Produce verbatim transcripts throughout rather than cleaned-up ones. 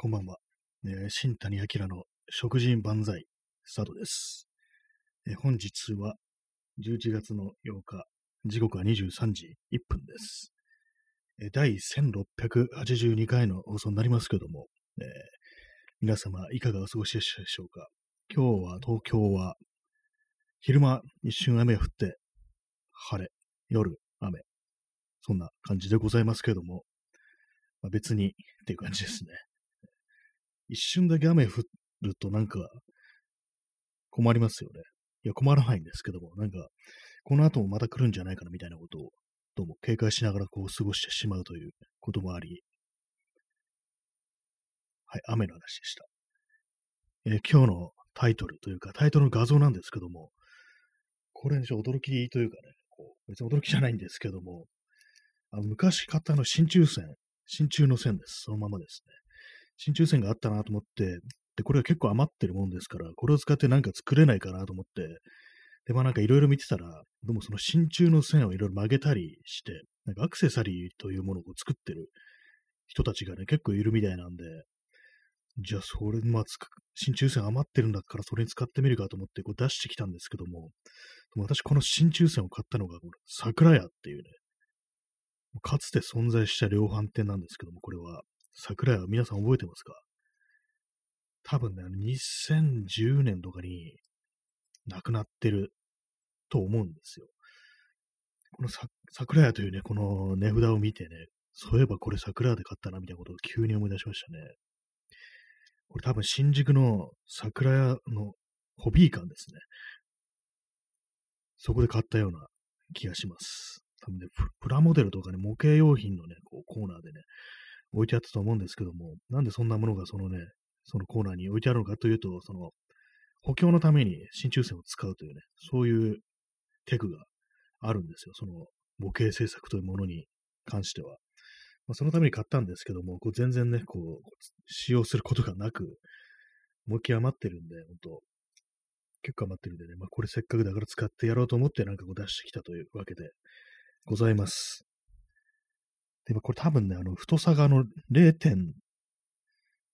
こんばんは。えー、新谷明の食人万歳スタートです。えー、本日はじゅういちがつのようか、時刻はにじゅうさんじいっぷんです。えー、第せんろっぴゃくはちじゅうにかいの放送になりますけども、えー、皆様いかがお過ごしでしょうか。今日は東京は昼間一瞬雨が降って晴れ、夜雨、そんな感じでございますけども、まあ、別にっていう感じですね。一瞬だけ雨降るとなんか困りますよね。いや困らないんですけども、なんかこの後もまた来るんじゃないかなみたいなことをどうも警戒しながらこう過ごしてしまうということもあり、はい、雨の話でした。えー、今日のタイトルというかタイトルの画像なんですけども、これね、ちょっと驚きというかね、こう別に驚きじゃないんですけども、あの昔買ったの真鍮線、真鍮の線です。そのままですね。真鍮線があったなと思って、で、これは結構余ってるもんですから、これを使ってなんか作れないかなと思って、で、まあなんかいろいろ見てたら、どうもその真鍮の線をいろいろ曲げたりして、なんかアクセサリーというものを作ってる人たちがね、結構いるみたいなんで、じゃあそれ、まあつく、真鍮線余ってるんだからそれに使ってみるかと思ってこう出してきたんですけども、でも私この真鍮線を買ったのが、桜屋っていうね、かつて存在した量販店なんですけども、これは、桜屋は皆さん覚えてますか？多分ね、にせんじゅうねんとかに亡くなってると思うんですよ。この桜屋というね、この値札を見てね、そういえばこれ桜屋で買ったなみたいなことを急に思い出しましたね。これ多分新宿の桜屋のホビー館ですね。そこで買ったような気がします。多分ね、プラモデルとかね、模型用品のね、こうコーナーでね、置いてあったと思うんですけども、なんでそんなものがそのね、そのコーナーに置いてあるのかというと、その補強のために真鍮線を使うというね、そういうテクがあるんですよ。その模型制作というものに関しては。まあ、そのために買ったんですけども、こう全然ね、こう、使用することがなく、もう一回余ってるんで、ほんと、結構余ってるんでね、まあこれせっかくだから使ってやろうと思ってなんかこう出してきたというわけでございます。でこれ多分ね、あの、太さがあの れいてん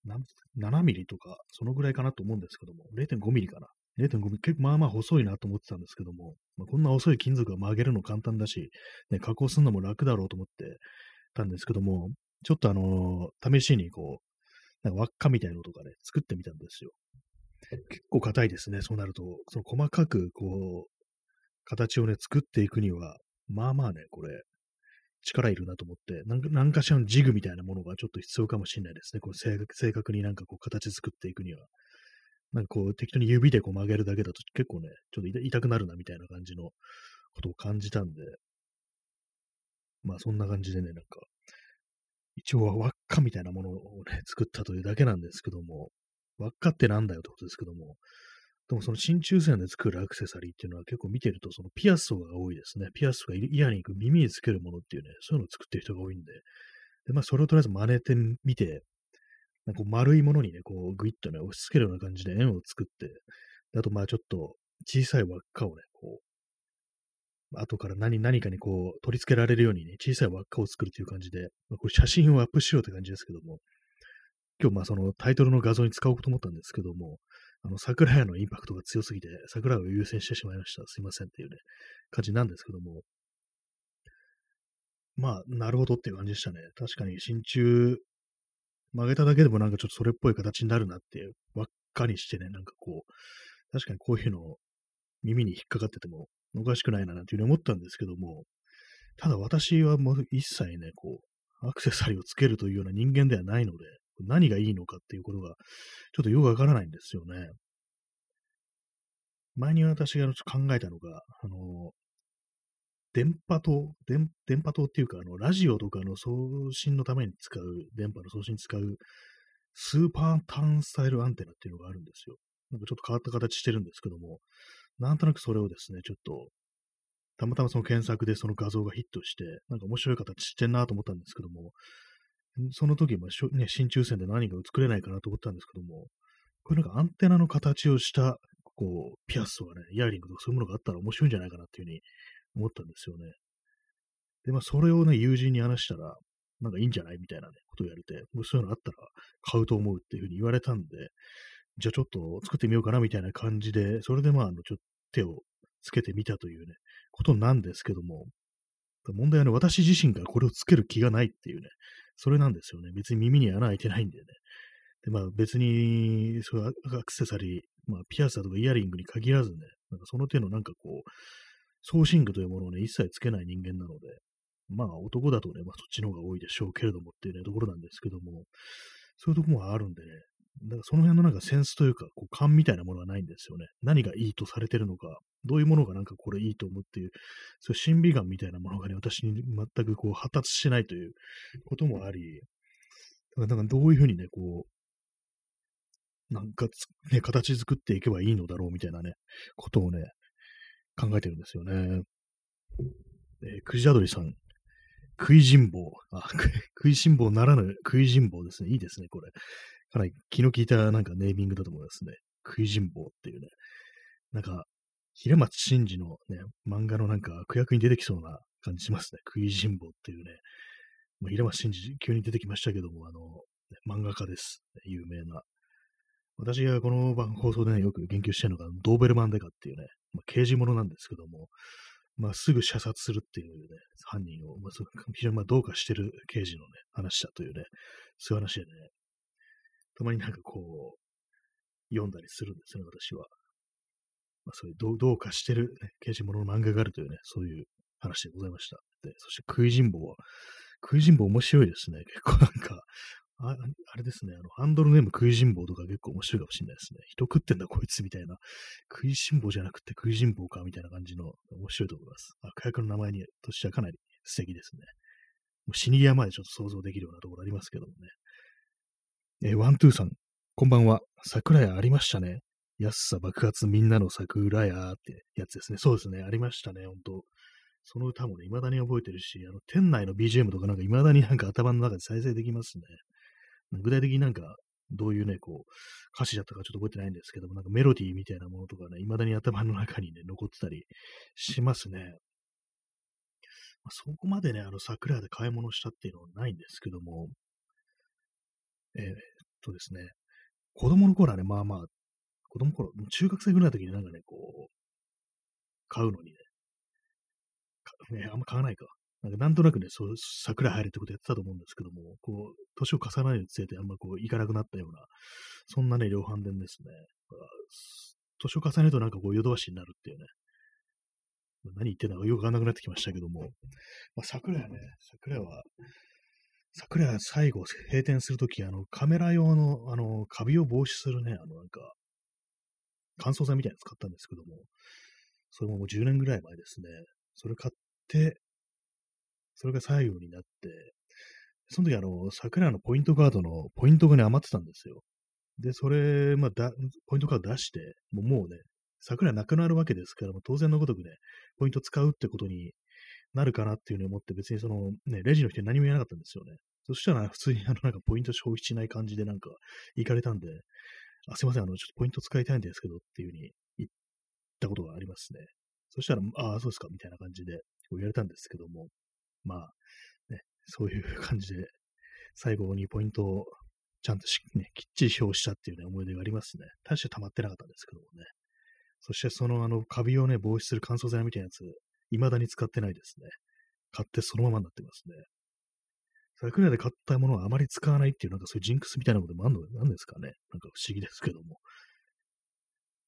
ななミリとか、そのぐらいかなと思うんですけども、れいてんごミリかな。れいてんごミリ、結構まあまあ細いなと思ってたんですけども、まあ、こんな細い金属は曲げるの簡単だし、ね、加工するのも楽だろうと思ってたんですけども、ちょっとあのー、試しにこう、なんか輪っかみたいなのとかね、作ってみたんですよ。結構硬いですね、そうなると。その細かくこう、形をね、作っていくには、まあまあね、これ、力いるなと思って、なんか、なんかしらのジグみたいなものがちょっと必要かもしれないですね。これ正確、正確になんかこう形作っていくには。なんかこう適当に指でこう曲げるだけだと結構ね、ちょっと 痛, 痛くなるなみたいな感じのことを感じたんで、まあそんな感じでね、なんか、一応は輪っかみたいなものをね、作ったというだけなんですけども、輪っかってなんだよってことですけども、でもその真鍮線で作るアクセサリーっていうのは結構見てるとそのピアスが多いですね。ピアスとかイヤリング、耳につけるものっていうね、そういうのを作ってる人が多いんで。で、まあそれをとりあえず真似てみて、なんか丸いものにね、こうグイッとね、押し付けるような感じで円を作って、あとまあちょっと小さい輪っかをね、こう、後から 何, 何かにこう取り付けられるようにね、小さい輪っかを作るという感じで、まあ、これ写真をアップしようって感じですけども、今日まあそのタイトルの画像に使おうと思ったんですけども、あの、桜屋のインパクトが強すぎて、桜屋を優先してしまいました。すいませんっていうね、感じなんですけども。まあ、なるほどっていう感じでしたね。確かに真鍮曲げただけでもなんかちょっとそれっぽい形になるなっていう、輪っかにしてね、なんかこう、確かにこういうの耳に引っかかっててもおかしくないななんていうふうに思ったんですけども、ただ私はもう一切ね、こう、アクセサリーをつけるというような人間ではないので、何がいいのかっていうことが、ちょっとよくわからないんですよね。前に私が考えたのが、あの、電波塔、電、電波塔っていうか、あの、ラジオとかの送信のために使う、電波の送信に使う、スーパーターンスタイルアンテナっていうのがあるんですよ。なんかちょっと変わった形してるんですけども、なんとなくそれをですね、ちょっと、たまたまその検索でその画像がヒットして、なんか面白い形してんなと思ったんですけども、その時、まあね、真鍮線で何かを作れないかなと思ったんですけども、これなんかアンテナの形をした、こう、ピアスとかね、イヤリングとかそういうものがあったら面白いんじゃないかなっていうふうに思ったんですよね。で、まあそれをね、友人に話したら、なんかいいんじゃないみたいな、ね、ことをやれて、もうそういうのあったら買うと思うっていうふうに言われたんで、じゃあちょっと作ってみようかなみたいな感じで、それでまあ、あの、ちょっと手をつけてみたというね、ことなんですけども、問題はね、私自身からこれをつける気がないっていうね、それなんですよね。別に耳に穴開いてないんでね。で、まあ別に、そういうアクセサリー、まあピアスだとかイヤリングに限らずね、なんかその手のなんかこう、装身具というものをね、一切つけない人間なので、まあ男だとね、まあそっちの方が多いでしょうけれどもっていうね、ところなんですけども、そういうところもあるんでね、だからその辺のなんかセンスというか、こう勘みたいなものはないんですよね。何がいいとされてるのか、どういうものがなんかこれいいと思うっていう、そういう審美眼みたいなものがね、私に全くこう発達しないということもあり、だからなんかどういうふうにね、こう、なんかつ、ね、形作っていけばいいのだろうみたいなね、ことをね、考えてるんですよね。えー、くじあどりさん。食いしん坊。あ、食いしん坊ならぬ食いしん坊ですね。いいですね、これ。かなり気の利いたなんかネーミングだと思いますね。食いしん坊っていうね。なんか、平松真二のね、漫画のなんか悪役に出てきそうな感じしますね。食いしん坊っていうね。まあ、平松真二、急に出てきましたけども、あの、漫画家です。有名な。私がこの放送でね、よく言及してるのが、ドーベルマンデカっていうね、まあ、刑事ものなんですけども、まあ、すぐ射殺するっていうね、犯人を、まあ、非常にまあどうかしてる刑事のね、話だというね、そういう話でね、たまになんかこう、読んだりするんですね、私は。まあ、そういうど、どうかしてる、ね、刑事ものの漫画があるというね、そういう話でございました。で、そして食いしん坊は、食いしん坊面白いですね、結構なんか、あ, あれですね、あの、ハンドルネーム食いしん坊とか結構面白いかもしれないですね。人食ってんだこいつみたいな。食いしん坊じゃなくて食いしん坊かみたいな感じの面白いと思います。悪役の名前にとしてはかなり素敵ですね。もう死に際までちょっと想像できるようなところありますけどもね。えー、ワントゥーさん、こんばんは。桜屋ありましたね。安さ爆発みんなの桜屋ってやつですね。そうですね、ありましたね、本当。その歌もね、未だに覚えてるし、あの、店内の ビージーエム とかなんか未だになんか頭の中で再生できますね。具体的になんか、どういうね、こう、歌詞だったかちょっと覚えてないんですけども、なんかメロディーみたいなものとかね、未だに頭の中にね、残ってたりしますね。まあ、そこまでね、あの、桜屋で買い物したっていうのはないんですけども、えー、っとですね、子供の頃はね、まあまあ、子供の頃、中学生ぐらいの時になんかね、こう、買うのにね、ねあんま買わないか。なんかなんとなくね、そう、桜入るってことやってたと思うんですけども、こう、年を重ねるにつれてあんまこう、行かなくなったような、そんなね、量販店ですね。年を重ねるとなんかこう、ヨドバシになるっていうね。何言ってんだかよくわかんなくなってきましたけども、まあ、桜屋ね、桜屋は、桜屋最後閉店するとき、あの、カメラ用の、あの、カビを防止するね、あの、なんか、乾燥剤みたいなの使ったんですけども、それももうじゅうねんぐらい前ですね。それ買って、それが最後になって、その時あの、桜のポイントカードのポイントがね、余ってたんですよ。で、それ、まあだ、ポイントカード出して、もう、もうね、桜なくなるわけですから、もう当然のごとくね、ポイント使うってことになるかなっていうふうに思って、別にその、ね、レジの人に何も言わなかったんですよね。そしたら、普通にあの、なんかポイント消費しない感じでなんか、行かれたんで、あ、すいません、あの、ちょっとポイント使いたいんですけどっていうふうに言ったことがありますね。そしたら、ああ、そうですか、みたいな感じで言われたんですけども、まあ、ね、そういう感じで、最後にポイントをちゃんとし、ね、きっちり表したっていうね、思い出がありますね。大して溜まってなかったんですけどもね。そして、その、あの、カビをね、防止する乾燥剤みたいなやつ、未だに使ってないですね。買ってそのままになってますね。桜屋で買ったものはあまり使わないっていう、なんかそういうジンクスみたいなこともあるの、なんですかね。なんか不思議ですけども。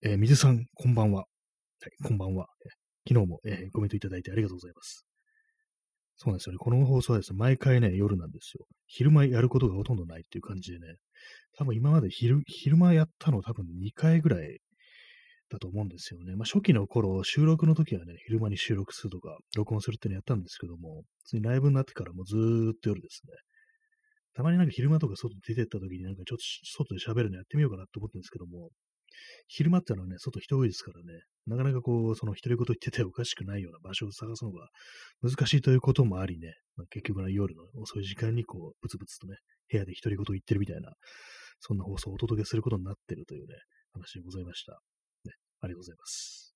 えー、水さん、こんばんは。はい、こんばんは。昨日も、えー、コメントいただいてありがとうございます。そうなんですよね。この放送はですね、毎回ね、夜なんですよ。昼間やることがほとんどないっていう感じでね、多分今まで 昼, 昼間やったの多分にかいぐらいだと思うんですよね。まあ初期の頃、収録の時はね、昼間に収録するとか、録音するっていうのやったんですけども、普通にライブになってからもうずーっと夜ですね。たまになんか昼間とか外出てった時になんかちょっと外で喋るのやってみようかなと思ってるんですけども、昼間ってのはね、外人多いですからね、なかなかこう、その独り言言ってておかしくないような場所を探すのが難しいということもありね、まあ、結局の夜の遅い時間にこう、ブツブツとね、部屋で独り言言ってるみたいな、そんな放送をお届けすることになってるというね、話でございました。ね、ありがとうございます。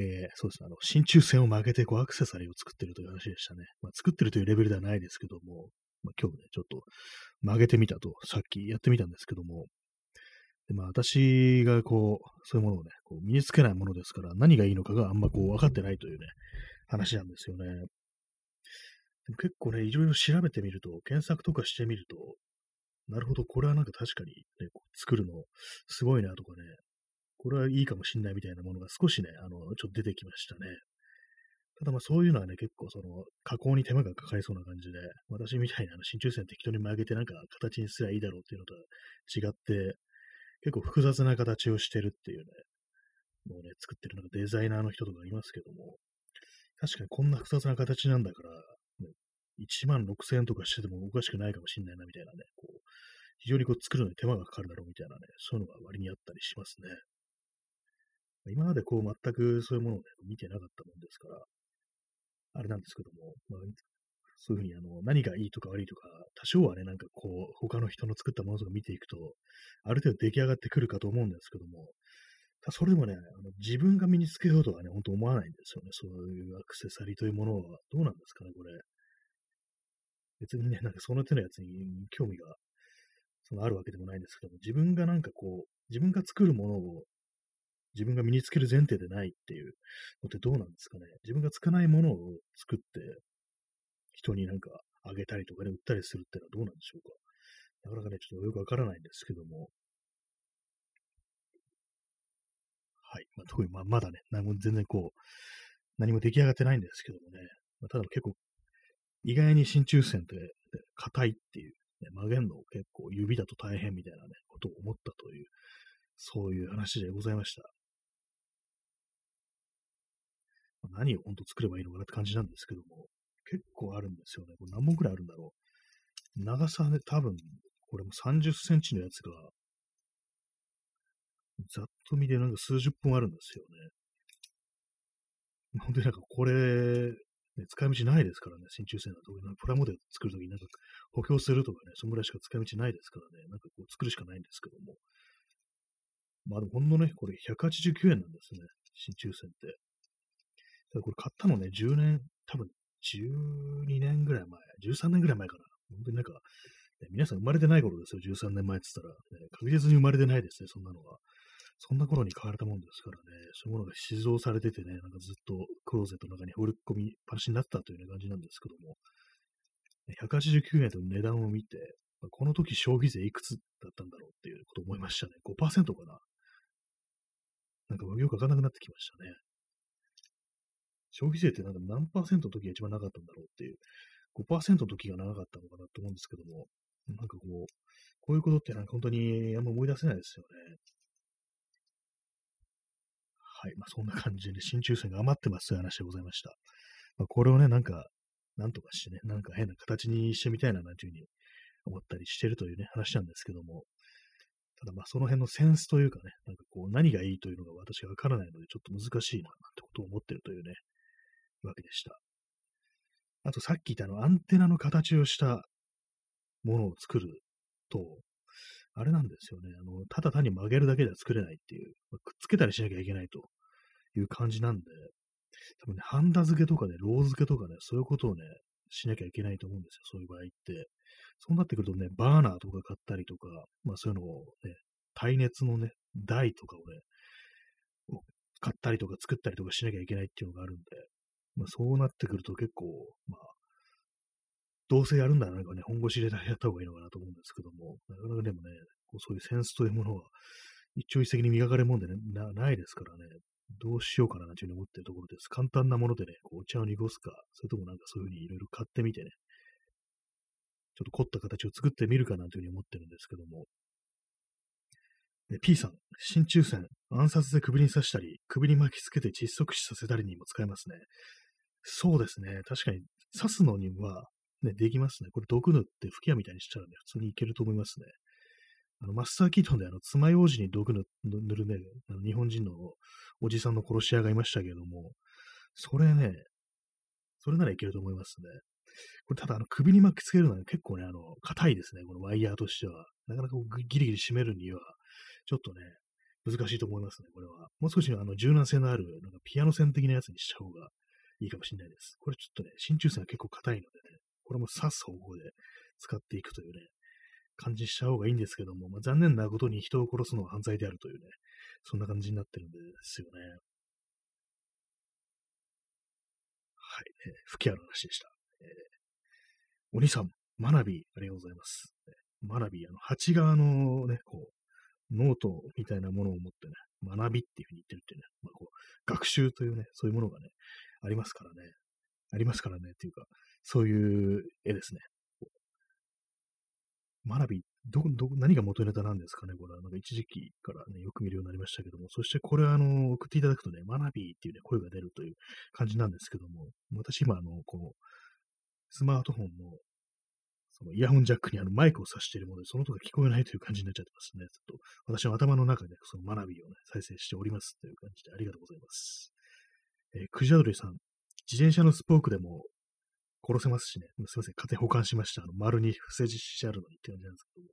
えー、そうですね、あの、真鍮線を曲げてこうアクセサリーを作ってるという話でしたね。まあ、作ってるというレベルではないですけども、まあ、今日ね、ちょっと曲げてみたと、さっきやってみたんですけども、でまあ、私がこう、そういうものをね、こう身につけないものですから、何がいいのかがあんまこう分かってないというね、話なんですよね。でも結構ね、いろいろ調べてみると、検索とかしてみると、なるほど、これはなんか確かに、ね、こう作るのすごいなとかね、これはいいかもしんないみたいなものが少しね、あの、ちょっと出てきましたね。ただまあそういうのはね、結構その、加工に手間がかかりそうな感じで、私みたいなあの真鍮線適当に曲げてなんか形にすりゃいいだろうっていうのとは違って、結構複雑な形をしてるっていうね、もうね、作ってるなんかデザイナーの人とかいますけども、確かにこんな複雑な形なんだから、ね、いちまんろくせんえんとかしててもおかしくないかもしんないなみたいなね、こう、非常にこう作るのに手間がかかるだろうみたいなね、そういうのが割にあったりしますね。今までこう全くそういうものを、ね、見てなかったもんですから、あれなんですけども、まあ、そういうふうにあの何がいいとか悪いとか、多少はね、なんかこう、他の人の作ったものとか見ていくと、ある程度出来上がってくるかと思うんですけども、ただそれでもね、あの自分が身につけようとはね、本当思わないんですよね。そういうアクセサリーというものは、どうなんですかね、これ。別にね、なんかその手のやつに興味がそのあるわけでもないんですけども、自分がなんかこう、自分が作るものを、自分が身につける前提でないっていうのってどうなんですかね。自分がつかないものを作って、人になんかあげたりとかで売ったりするってのはどうなんでしょうか。なかなかね、ちょっとよくわからないんですけども。はい。まあ、特にまあまだね、何も全然こう、何も出来上がってないんですけどもね。まあ、ただ結構、意外に真鍮線って硬いっていう、ね、曲げるの結構指だと大変みたいなね、ことを思ったという、そういう話でございました。何を本当作ればいいのかなって感じなんですけども、結構あるんですよね。これ何本くらいあるんだろう。長さで多分、これもさんじゅっセンチのやつが、ざっと見てなんか数十本あるんですよね。本当になんかこれ、ね、使い道ないですからね、真鍮線だと。プラモデル作るときになんか補強するとかね、そんぐらいしか使い道ないですからね、なんかこう作るしかないんですけども。まあでもほんのね、これひゃくはちじゅうきゅうえんなんですね、真鍮線って。これ買ったのね、じゅうねん、多分じゅうにねんぐらい前、じゅうさんねんぐらい前かな。本当になんか、ね、皆さん生まれてない頃ですよ、じゅうさんねんまえって言ったら、ね。確実に生まれてないですね、そんなのは。そんな頃に買われたもんですからね、そういうものが寄贈されててね、なんかずっとクローゼットの中に放り込みっぱなしになったという、ね、感じなんですけども、ひゃくはちじゅうきゅうえんという値段を見て、この時消費税いくつだったんだろうっていうことを思いましたね。ごパーセント かな。なんかよくわからなくなってきましたね。消費税ってなんか何パーセントの時が一番なかったんだろうっていう、ごパーセント の時が長かったのかなと思うんですけども、なんかこう、こういうことってなんか本当にあんま思い出せないですよね。はい、まあそんな感じで、ね、真鍮線が余ってますという話でございました。まあ、これをね、なんか、なんとかしてね、なんか変な形にしてみたいななんていうふうに思ったりしてるというね、話なんですけども、ただまあその辺のセンスというかね、なんかこう何がいいというのが私がわからないので、ちょっと難しいななんてことを思ってるというね、わけでした。あとさっき言ったあのアンテナの形をしたものを作ると、あれなんですよね。あの、ただ単に曲げるだけでは作れないっていう、まあ、くっつけたりしなきゃいけないという感じなんで、多分ね、ハンダ付けとかね、ロー付けとかね、そういうことをね、しなきゃいけないと思うんですよ。そういう場合って。そうなってくるとね、バーナーとか買ったりとか、まあそういうのをね、耐熱のね、台とかをね、買ったりとか作ったりとかしなきゃいけないっていうのがあるんで、まあ、そうなってくると結構、まあ、どうせやるんだらなんかね、本腰入れてやった方がいいのかなと思うんですけども、なかなかでもね、こうそういうセンスというものは、一朝一夕に磨かれるもんで、ね、な, ないですからね、どうしようかなというふうに思っているところです。簡単なものでね、こうお茶を濁すか、それともなんかそういうふうにいろいろ買ってみてね、ちょっと凝った形を作ってみるかなというふうに思ってるんですけども、で P さん、真鍮線、暗殺で首に刺したり、首に巻きつけて窒息死させたりにも使えますね。そうですね。確かに刺すのには、ね、できますね。これ毒塗って吹き矢みたいにしたらね、普通にいけると思いますね。あのマスター・キートンであの爪楊枝に毒塗るね、あの日本人のおじさんの殺し屋がいましたけれども、それね、それならいけると思いますね。これただあの首に巻きつけるのは結構ね、あの、硬いですね。このワイヤーとしては。なかなかギリギリ締めるには、ちょっとね、難しいと思いますね、これは。もう少しあの柔軟性のある、なんかピアノ線的なやつにした方がいいかもしれないです。これちょっとね、真鍮線が結構硬いのでね、これも刺す方向で使っていくというね、感じした方がいいんですけども、まあ、残念なことに人を殺すのは犯罪であるというね、そんな感じになってるんですよね。はい、えー、吹きある話でした。えー、お兄さん、マナビ、ありがとうございます。マナビ、あの、蜂があのね、こう、ノートみたいなものを持ってね、学びっていうふうに言ってるってね、まあ、こう学習というね、そういうものがね、ありますからね、ありますからねっていうか、そういう絵ですね。学び、ど、ど、何が元ネタなんですかね、これは。なんか一時期からね、よく見るようになりましたけども、そしてこれあの、送っていただくとね、学びっていうね、声が出るという感じなんですけども、私今あの、こう、スマートフォンのそのイヤホンジャックにあのマイクを挿しているもので、その音が聞こえないという感じになっちゃってますね。ちょっと私の頭の中でその学びを、ね、再生しておりますという感じでありがとうございます。えー、クジャドリさん、自転車のスポークでも殺せますしね、すいません、勝手に保管しました。あの丸に伏せしてあるのにって感じなんですけども。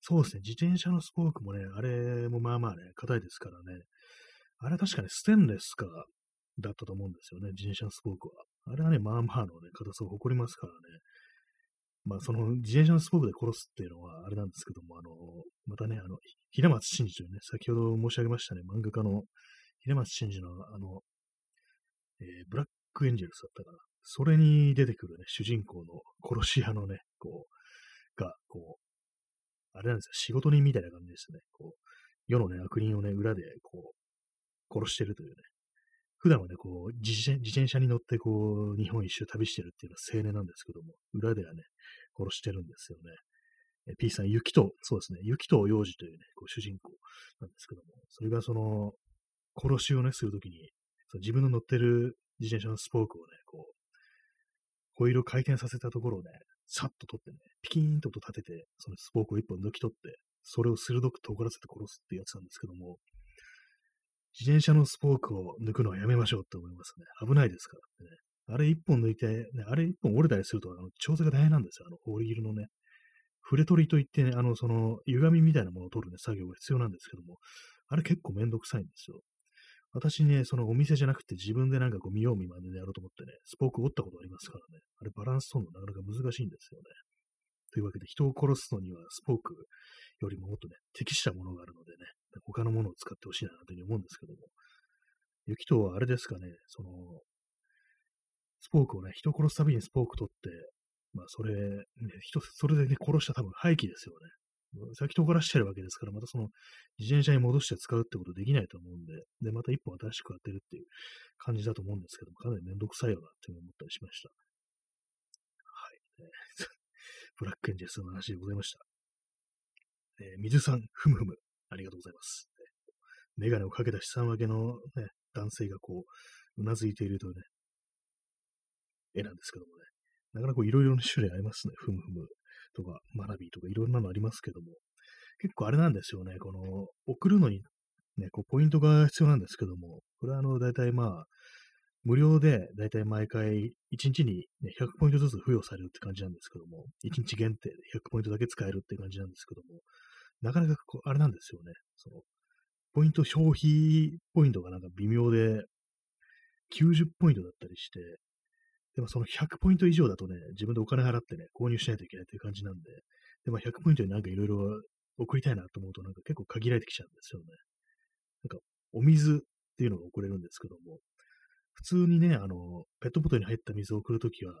そうですね、自転車のスポークもね、あれもまあまあね、硬いですからね。あれは確かにステンレスかだったと思うんですよね、自転車のスポークは。あれはね、まあまあのね、硬さを誇りますからね。まあ、その、自転車のスポークで殺すっていうのは、あれなんですけども、あの、またね、あの、平松真二というね、先ほど申し上げましたね、漫画家の平松真二の、あの、えー、ブラックエンジェルスだったかな。それに出てくるね、主人公の殺し屋のね、こう、が、こう、あれなんですよ、仕事人みたいな感じですね。こう、世のね、悪人をね、裏で、こう、殺してるというね。普段はね、こう、自転、自転車に乗って、こう、日本一周旅してるっていうのは青年なんですけども、裏ではね、殺してるんですよね。P さん、雪と、そうですね、雪と幼児というね、こう主人公なんですけども、それがその、殺しをね、するときに、その自分の乗ってる自転車のスポークをね、こう、ホイールを回転させたところをね、さっと取ってね、ピキーンと音立てて、そのスポークを一本抜き取って、それを鋭く尖らせて殺すっていうやつなんですけども、自転車のスポークを抜くのはやめましょうって思いますね。危ないですからね。あれ一本抜いて、ね、あれ一本折れたりすると、あの調整が大変なんですよ。あの、ホイールのね、触れ取りといってね、あの、その、歪みみたいなものを取るね、作業が必要なんですけども、あれ結構めんどくさいんですよ。私ね、そのお店じゃなくて自分でなんかこう見よう見まねでやろうと思ってね、スポーク折ったことありますからね、あれバランス取るのなかなか難しいんですよね。というわけで、人を殺すのにはスポークよりももっとね、適したものがあるのでね、他のものを使ってほしいなというふうに思うんですけども、ゆきとはあれですかね、その、スポークをね、人を殺すたびにスポーク取って、まあそれ、ね、人、それでね、殺した多分廃棄ですよね。先尖らしてるわけですから、またその自転車に戻して使うってことできないと思うんで、で、また一本新しく当てるっていう感じだと思うんですけども、かなりめんどくさいよなっていうのを思ったりしました。はい。ブラックエンジェルスの話でございました。えー、水さん、ふむふむ、ありがとうございます。メガネをかけた資産分けの、ね、男性がこう、うなずいているというね、絵なんですけどもね、なかなかいろいろな種類ありますね、ふむふむ。とか、マナビとかいろんなのありますけども、結構あれなんですよね、この、送るのに、ね、こう、ポイントが必要なんですけども、これはあの、だいたいまあ、無料で、だいたい毎回、いちにちに、ね、ひゃくポイントずつ付与されるって感じなんですけども、いちにち限定でひゃくポイントだけ使えるって感じなんですけども、なかなかこう、あれなんですよね、その、ポイント、消費ポイントがなんか微妙で、きゅうじゅうポイントだったりして、でもそのひゃくポイント以上だとね、自分でお金払ってね、購入しないといけないという感じなんで、でもひゃくポイントになんかいろいろ送りたいなと思うとなんか結構限られてきちゃうんですよね。なんか、お水っていうのが送れるんですけども、普通にね、あの、ペットボトルに入った水を送るときは、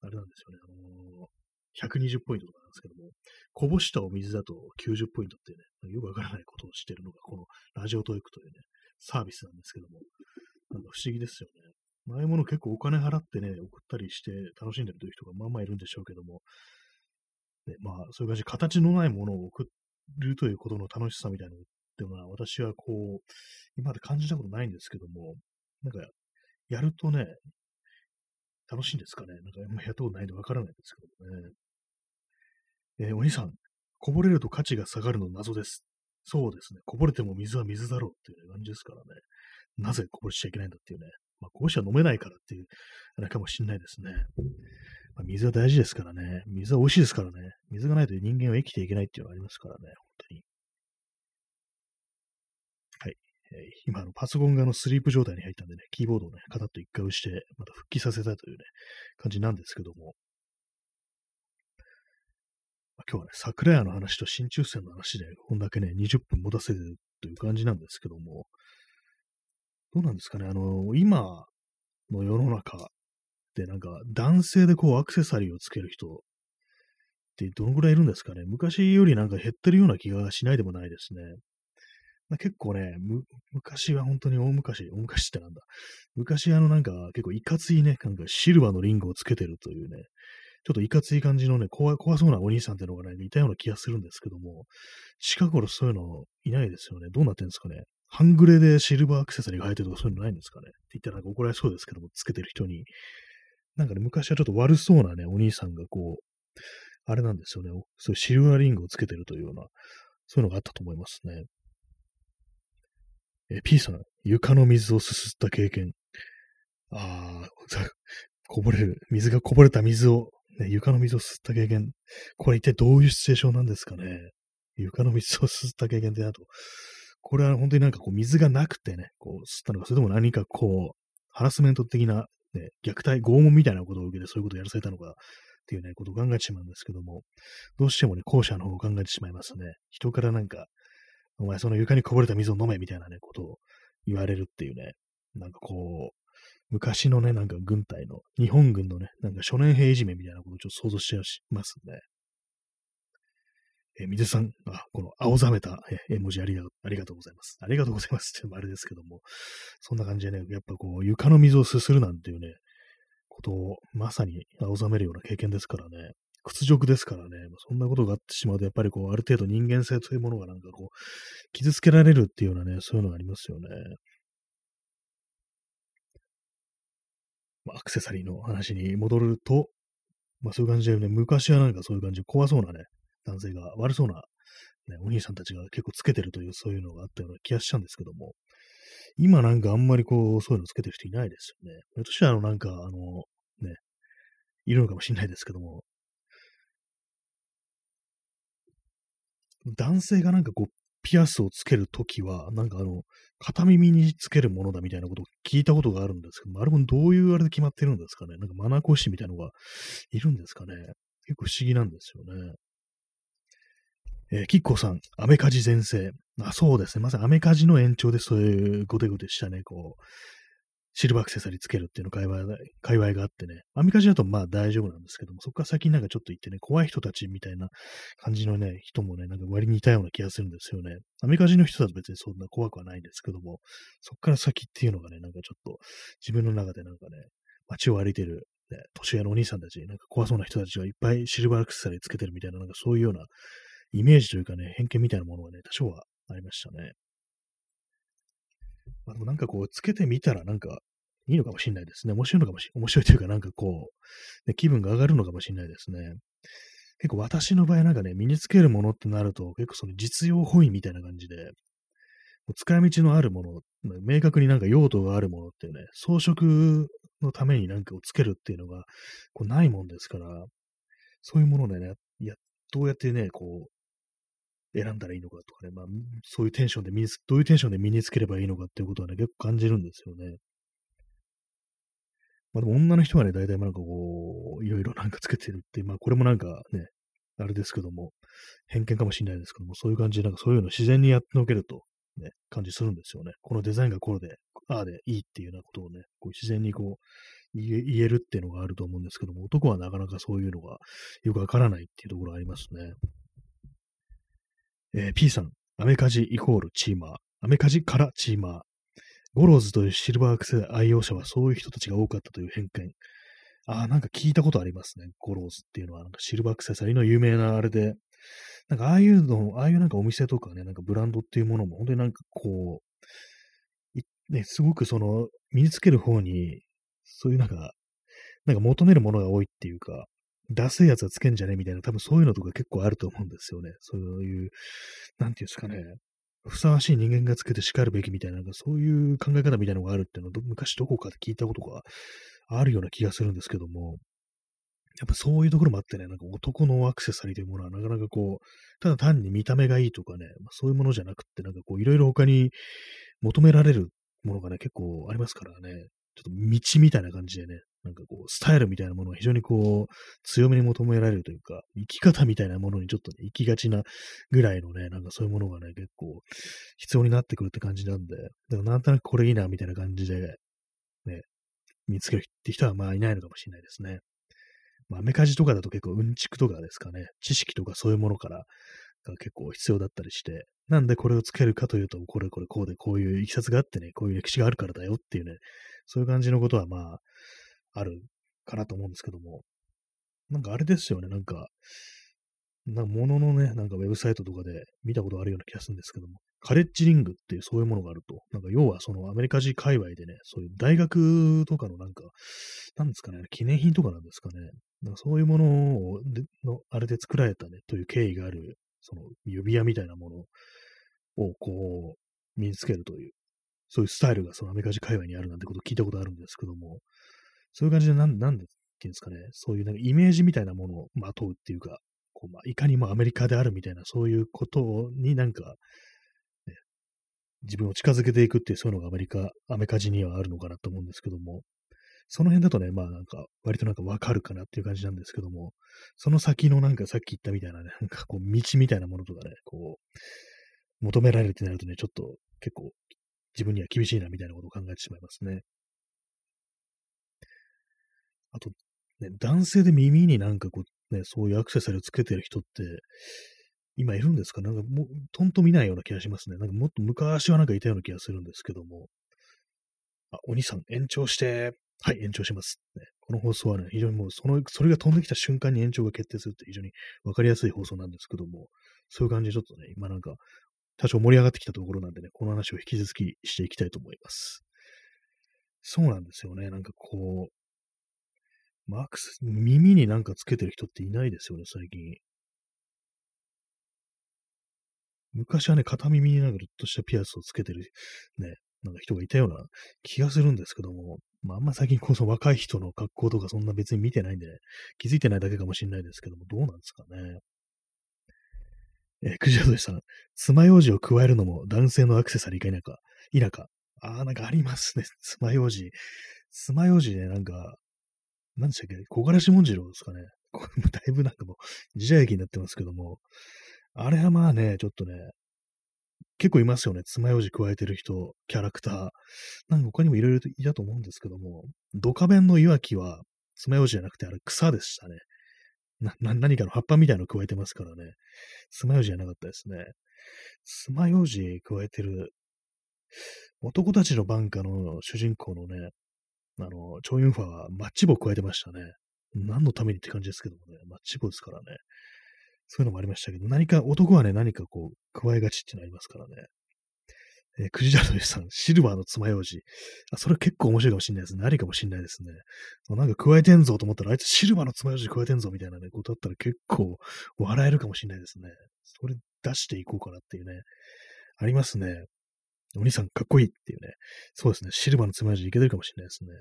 あれなんですよね、あのー、ひゃくにじゅうポイントとかなんですけども、こぼしたお水だときゅうじゅうポイントっていうね、よくわからないことをしているのが、このラジオトークというね、サービスなんですけども、なんか不思議ですよね。ああいうもの結構お金払ってね、送ったりして楽しんでるという人がまあまあいるんでしょうけども、ね、まあそういう感じで形のないものを送るということの楽しさみたいなのっていうのは私はこう、今まで感じたことないんですけども、なんかやるとね、楽しいんですかね。なんかやったことないんでわからないんですけどもね。えー、お兄さん、こぼれると価値が下がるの謎です。そうですね。こぼれても水は水だろうっていう感じですからね。なぜこぼれちゃいけないんだっていうね。まあ、こぼしは飲めないからっていう、あれかもしれないですね。まあ、水は大事ですからね。水は美味しいですからね。水がないと人間は生きていけないっていうのがありますからね。本当に。今、パソコンがあのスリープ状態に入ったんでね、キーボードをね、カタッと一回押して、また復帰させたというね、感じなんですけども、まあ、今日はね、桜屋の話と新抽選の話で、こんだけね、にじゅっぷん持たせるという感じなんですけども、どうなんですかね、あの、今の世の中でなんか、男性でこうアクセサリーをつける人ってどのぐらいいるんですかね、昔よりなんか減ってるような気がしないでもないですね。結構ね、む、昔は本当に大昔、大昔ってなんだ。昔あのなんか結構いかついね、なんかシルバーのリングをつけてるというね、ちょっといかつい感じのね、怖、怖そうなお兄さんってのがね、いたような気がするんですけども、近頃そういうのいないですよね。どうなってんですかね。半グレでシルバーアクセサリーが入ってるとかそういうのないんですかね。って言ったらなんか怒られそうですけども、つけてる人に。なんかね、昔はちょっと悪そうなね、お兄さんがこう、あれなんですよね。そういうシルバーリングをつけてるというような、そういうのがあったと思いますね。え、P さん、床の水をすすった経験。ああ、こぼれる。水がこぼれた水を、ね、床の水をすすった経験。これ一体どういうシチュエーションなんですかね。床の水をすすった経験ってなと。これは本当になんかこう水がなくてね、こうすったのか、それとも何かこう、ハラスメント的な、ね、虐待、拷問みたいなことを受けてそういうことをやらされたのか、っていうね、ことを考えてしまうんですけども、どうしてもね、後者の方を考えてしまいますね。人からなんか、お前その床にこぼれた水を飲めみたいなね、ことを言われるっていうね、なんかこう、昔のね、なんか軍隊の、日本軍のね、なんか初年兵いじめみたいなことをちょっと想像しちゃいますね。え、水さん、あ、この青ざめた絵文字ありが、ありがとうございます。ありがとうございますっていうのもあれですけども、そんな感じでね、やっぱこう、床の水をすするなんていうね、ことをまさに青ざめるような経験ですからね。屈辱ですからね、そんなことがあってしまうと、やっぱりこう、ある程度人間性というものがなんかこう、傷つけられるっていうようなね、そういうのがありますよね。まあ、アクセサリーの話に戻ると、まあそういう感じでね、昔はなんかそういう感じで怖そうなね、男性が悪そうな、ね、お兄さんたちが結構つけてるという、そういうのがあったような気がしたんですけども、今なんかあんまりこう、そういうのつけてる人いないですよね。私はあのなんか、あの、ね、いるのかもしれないですけども、男性がなんかこう、ピアスをつけるときは、なんかあの、片耳につけるものだみたいなことを聞いたことがあるんですけど、あれもどういうあれで決まってるんですかね。なんかマナー講師みたいなのがいるんですかね。結構不思議なんですよね。えー、キッコーさん、アメカジ全盛。あ、そうですね。まさにアメカジの延長でそういうゴテゴテしたね、こう、シルバーアクセサリーつけるっていうの界隈、界隈があってね、アメカジだとまあ大丈夫なんですけども、そこから先になんかちょっと行ってね、怖い人たちみたいな感じのね、人もね、なんか割に似たような気がするんですよね。アメカジの人だと別にそんな怖くはないんですけども、そこから先っていうのがね、なんかちょっと自分の中でなんかね、街を歩いてる、ね、年上のお兄さんたち、なんか怖そうな人たちがいっぱいシルバーアクセサリーつけてるみたいな、なんかそういうようなイメージというかね、偏見みたいなものがね、多少はありましたね。まあ、でもなんかこう、つけてみたらなんか、いいのかもしれないですね。面白いのかもし、面白いというか、なんかこう、ね、気分が上がるのかもしれないですね。結構私の場合なんかね、身につけるものってなると、結構その実用本位みたいな感じで、もう使い道のあるもの、明確になんか用途があるものっていうね、装飾のためになんかをつけるっていうのが、こうないもんですから、そういうものでね、いや、どうやってね、こう、選んだらいいのかとかね、まあ、そういうテンションで身につ、どういうテンションで身につければいいのかっていうことはね、結構感じるんですよね。まあ、でも女の人はね、大体なんかこう、いろいろなんかつけてるって、まあこれもなんかね、あれですけども、偏見かもしれないですけども、そういう感じで、なんかそういうの自然にやってのけると、ね、感じするんですよね。このデザインがこれで、ああでいいっていうようなことをね、こう自然にこう言え、言えるっていうのがあると思うんですけども、男はなかなかそういうのがよくわからないっていうところがありますね。えー、P さん、アメカジイコールチーマー。アメカジからチーマー。ゴローズというシルバーアクセ愛用者はそういう人たちが多かったという偏見。ああ、なんか聞いたことありますね。ゴローズっていうのは、なんかシルバーアクセサリーの有名なあれで、なんかああいうの、ああいうなんかお店とかね、なんかブランドっていうものも、本当になんかこう、ね、すごくその、身につける方に、そういうなんか、なんか求めるものが多いっていうか、ダセいやつはつけんじゃねえみたいな、多分そういうのとか結構あると思うんですよね。そういう、なんていうんですかね。ふさわしい人間がつけて叱るべきみたいな、そういう考え方みたいなのがあるっていうのを、昔どこかで聞いたことがあるような気がするんですけども、やっぱそういうところもあってね、なんか男のアクセサリーというものはなかなかこう、ただ単に見た目がいいとかね、まあ、そういうものじゃなくって、なんかこう、いろいろ他に求められるものがね、結構ありますからね、ちょっと道みたいな感じでね、なんかこう、スタイルみたいなものを非常にこう、強めに求められるというか、生き方みたいなものにちょっとね、行きがちなぐらいのね、なんかそういうものがね、結構必要になってくるって感じなんで、だからなんとなくこれいいな、みたいな感じで、ね、見つけるって人はまあいないのかもしれないですね。まあ、アメカジとかだと結構うんちくとかですかね、知識とかそういうものから、が結構必要だったりして、なんでこれをつけるかというと、これこれこうで、こういういきさつがあってね、こういう歴史があるからだよっていうね、そういう感じのことはまあ、あるかなと思うんですけども、なんかあれですよね、なんか、なんか物のね、なんかウェブサイトとかで見たことあるような気がするんですけども、カレッジリングっていうそういうものがあると、なんか要はそのアメリカ人界隈でね、そういう大学とかのなんか、なんですかね、記念品とかなんですかね、なんかそういうものをでの、あれで作られたね、という経緯がある、その指輪みたいなものをこう身につけるという、そういうスタイルがそのアメリカ人界隈にあるなんてことを聞いたことあるんですけども、そういう感じでなん、なんでっていうんですかね、そういうなんかイメージみたいなものをまとうっていうか、こうまあ、いかにもアメリカであるみたいな、そういうことになんか、ね、自分を近づけていくっていう、そういうのがアメリカ、アメカジにはあるのかなと思うんですけども、その辺だとね、まあなんか、割となんかわかるかなっていう感じなんですけども、その先のなんかさっき言ったみたいなね、なんかこう、道みたいなものとかね、こう、求められるってなるとね、ちょっと結構自分には厳しいなみたいなことを考えてしまいますね。あと、ね、男性で耳になんかこう、ね、そういうアクセサリーをつけてる人って、今いるんですか？なんかもう、とんと見ないような気がしますね。なんかもっと昔はなんかいたような気がするんですけども、あ、お兄さん延長して、はい、延長します、ね。この放送はね、非常にもうその、それが飛んできた瞬間に延長が決定するって非常に分かりやすい放送なんですけども、そういう感じでちょっとね、今なんか、多少盛り上がってきたところなんでね、この話を引き続きしていきたいと思います。そうなんですよね、なんかこう、マックス、耳になんかつけてる人っていないですよね、最近。昔はね、片耳になんかちょっとしたピアスをつけてる、ね、なんか人がいたような気がするんですけども、まあ、あんま最近こそ若い人の格好とかそんな別に見てないんでね、気づいてないだけかもしれないですけども、どうなんですかね。えー、くじあどりさん、爪楊枝を加えるのも男性のアクセサリーか否か、否か。あー、なんかありますね、爪楊枝。爪楊枝ね、なんか、何でしたっけ、木枯らし紋次郎ですかね。これもだいぶなんかもう、時代劇になってますけども、あれはまあね、ちょっとね、結構いますよね。爪楊枝加えてる人、キャラクター。なんか他にもいろいろいたと思うんですけども、ドカベンのいわきは、爪楊枝じゃなくてあれ草でしたね。な、な、何かの葉っぱみたいなの加えてますからね。爪楊枝じゃなかったですね。爪楊枝加えてる、男たちの挽歌の主人公のね、あの、チョ・ユンファはマッチ棒を加えてましたね。何のためにって感じですけどもね、マッチ棒ですからね。そういうのもありましたけど、何か、男はね、何かこう、加えがちってなりますからね。えー、くじだとりさん、シルバーの爪楊枝。あ、それ結構面白いかもしれないですね。ありかもしれないですね。なんか加えてんぞと思ったら、あいつシルバーの爪楊枝加えてんぞみたいなね、ことだったら結構笑えるかもしれないですね。それ出していこうかなっていうね。ありますね。お兄さんかっこいいっていうね。そうですね。シルバーの爪楊枝いけてるかもしれないですね。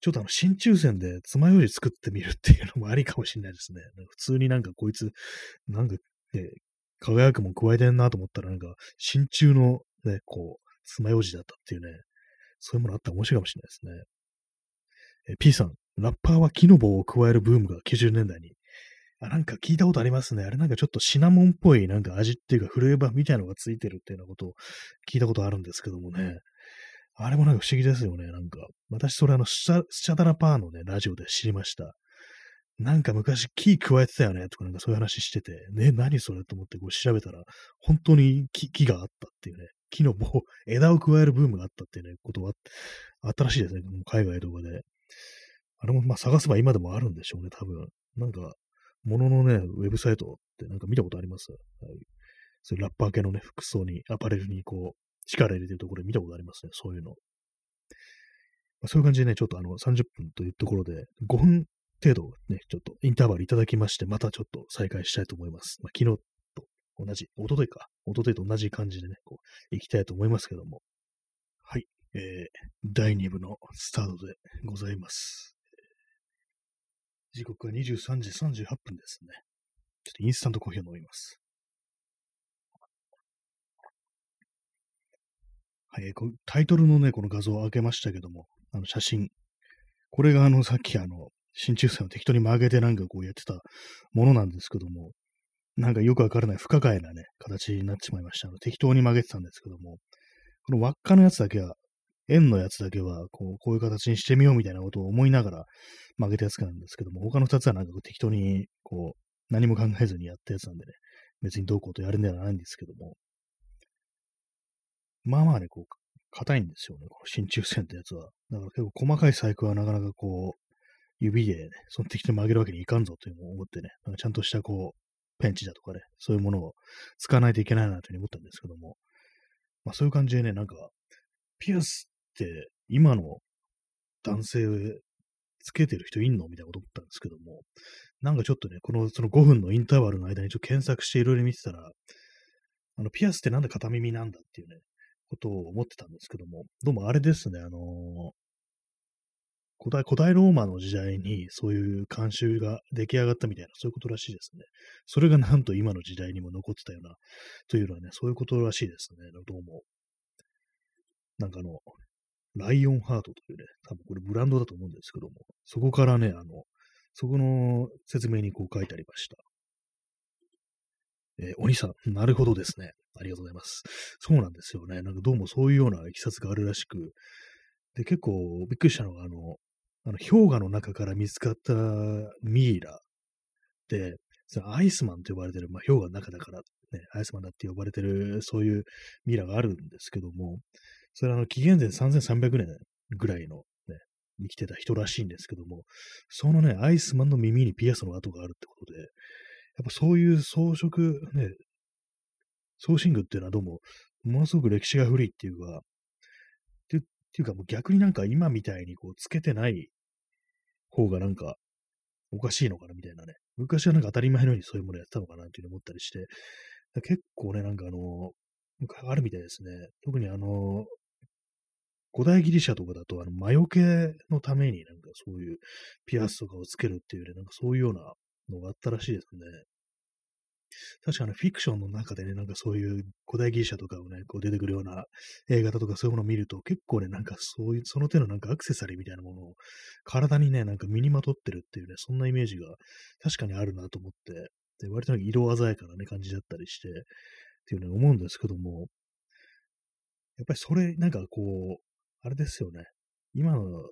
ちょっとあの、新抽選で爪楊枝作ってみるっていうのもありかもしれないですね。普通になんかこいつ、なんか、ね、輝くもん加えてんなと思ったらなんか、新中のね、こう、爪楊枝だったっていうね。そういうものあったら面白いかもしれないですね。え、P さん、ラッパーは木の棒を加えるブームがきゅうじゅうねんだいに。あ、なんか聞いたことありますね。あれなんかちょっとシナモンっぽいなんか味っていうかフレーバーみたいなのがついてるっていうようなことを聞いたことあるんですけどもね。あれもなんか不思議ですよね。なんか。私それあのスチャ、スチャダラパーのね、ラジオで知りました。なんか昔木加えてたよねとかなんかそういう話してて、ね、何それと思ってこう調べたら、本当に 木, 木があったっていうね。木の棒、枝を加えるブームがあったっていうね、ことはあったらしいですね。海外とかで。あれもまあ探せば今でもあるんでしょうね、多分。なんか、もののね、ウェブサイトってなんか見たことあります。はい、そういうラッパー系のね、服装に、アパレルにこう、力入れてるところで見たことありますね、そういうの。まあ、そういう感じでね、ちょっとあの、さんじゅっぷんというところで、ごふん程度ね、ちょっとインターバルいただきまして、またちょっと再開したいと思います。まあ、昨日と同じ、一昨日か、一昨日と同じ感じでね、こう、行きたいと思いますけども。はい、えー、だいにぶのスタートでございます。時刻はにじゅうさんじさんじゅうはっぷんですね。ちょっとインスタントコーヒーを飲みます。えー、こタイトルのね、この画像を開けましたけども、あの写真。これがあの、さっきあの、真鍮線を適当に曲げてなんかこうやってたものなんですけども、なんかよくわからない不可解なね、形になってしまいました。あの適当に曲げてたんですけども、この輪っかのやつだけは、円のやつだけはこう、こういう形にしてみようみたいなことを思いながら曲げたやつなんですけども、他のふたつはなんか適当にこう、何も考えずにやったやつなんでね、別にどうこうとやるんではないんですけども、まあまあね、こう、硬いんですよね、この真鍮線ってやつは。だから結構細かい細工はなかなかこう、指でね、その適当に曲げるわけにいかんぞというのを思ってね、なんかちゃんとしたこう、ペンチだとかね、そういうものを使わないといけないなというふうに思ったんですけども、まあそういう感じでね、なんか、ピアスって今の男性つけてる人いんのみたいなこと思ったんですけども、なんかちょっとね、このそのごふんのインターバルの間にちょっと検索していろいろ見てたら、あの、ピアスってなんで片耳なんだっていうね、ことを思ってたんですけども、どうもあれですね、あのー、古代、古代ローマの時代にそういう慣習が出来上がったみたいな、そういうことらしいですね。それがなんと今の時代にも残ってたような、というのはね、そういうことらしいですね、どうも。なんかあの、ライオンハートというね、多分これブランドだと思うんですけども、そこからね、あの、そこの説明にこう書いてありました。えー、お兄さん、なるほどですね。ありがとうございます。そうなんですよね。なんかどうもそういうような経緯があるらしく、で、結構びっくりしたのが、あの、あの氷河の中から見つかったミイラで、そのアイスマンと呼ばれてる、まあ、氷河の中だから、ね、アイスマンだって呼ばれてる、そういうミイラがあるんですけども、それはあの紀元前さんぜんさんびゃくねんぐらいの、ね、生きてた人らしいんですけども、そのね、アイスマンの耳にピアスの跡があるってことで、やっぱそういう装飾、ね、装身具っていうのはどうも、ものすごく歴史が古いっていうか、っていうかもう逆になんか今みたいにこうつけてない方がなんかおかしいのかなみたいなね、昔はなんか当たり前のようにそういうものやってたのかなっていうふうに思ったりして、結構ね、なんかあの、あるみたいですね。特にあの、古代ギリシャとかだと、あの、魔除けのためになんかそういうピアスとかをつけるっていうね、なんかそういうようなのがあったらしいですね。確かにフィクションの中でね、なんかそういう古代ギリシャとかをね、こう出てくるような映画だとかそういうものを見ると、結構ね、なんかそういう、その手のなんかアクセサリーみたいなものを体にね、なんか身にまとってるっていうね、そんなイメージが確かにあるなと思って、で割となんか色鮮やかなね、感じだったりして、っていうね、思うんですけども、やっぱりそれ、なんかこう、あれですよね、今の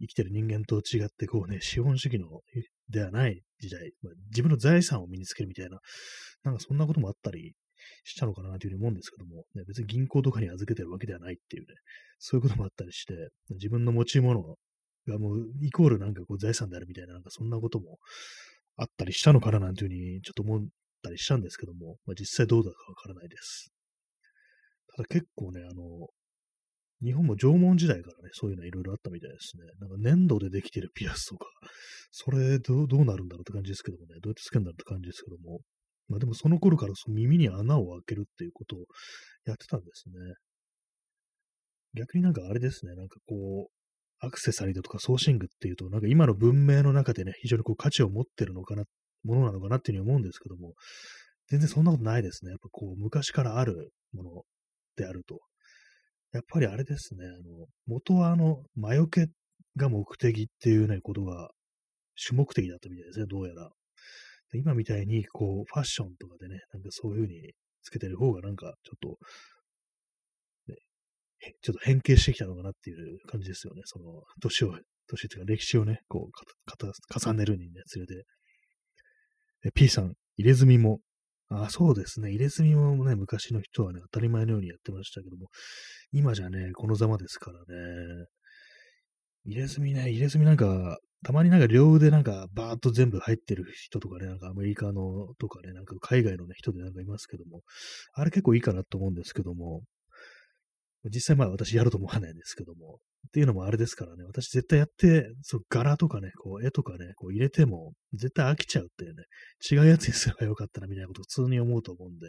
生きてる人間と違って、こうね、資本主義のではない時代、まあ、自分の財産を身につけるみたいな、なんかそんなこともあったりしたのかなというふうに思うんですけども、ね、別に銀行とかに預けてるわけではないっていうね、そういうこともあったりして、自分の持ち物がもうイコールなんかこう財産であるみたいな、なんかそんなこともあったりしたのかななんていうふうにちょっと思ったりしたんですけども、まあ、実際どうだかわからないです。ただ結構ね、あの、日本も縄文時代からね、そういうのいろいろあったみたいですね。なんか粘土でできてるピアスとか、それどう、どうなるんだろうって感じですけどもね、どうやってつけるんだろうって感じですけども、まあでもその頃からその耳に穴を開けるっていうことをやってたんですね。逆になんかあれですね、なんかこう、アクセサリーだとか装身具っていうと、なんか今の文明の中でね、非常にこう価値を持ってるのかな、ものなのかなっていうふうに思うんですけども、全然そんなことないですね。やっぱこう、昔からあるものであると。やっぱりあれですね、あの元はあの魔除けが目的っていうね、ことが主目的だったみたいですね、どうやら。で今みたいに、こう、ファッションとかでね、なんかそういう風につけてる方が、なんかちょっと、ね、ちょっと変形してきたのかなっていう感じですよね、その、年を、年というか歴史をね、こうかたかた、重ねるにね、連れて。P さん、入れ墨も、あそうですね。入れ墨もね、昔の人はね、当たり前のようにやってましたけども、今じゃね、このざまですからね。入れ墨ね、入れ墨なんか、たまになんか両腕なんかバーっと全部入ってる人とかね、なんかアメリカのとかね、なんか海外の、ね、人でなんかいますけども、あれ結構いいかなと思うんですけども、実際まあ私やると思わないんですけども、っていうのもあれですからね、私絶対やって、そう柄とかね、こう絵とかね、こう入れても絶対飽きちゃうっていうね、違うやつにすればよかったなみたいなことを普通に思うと思うんで、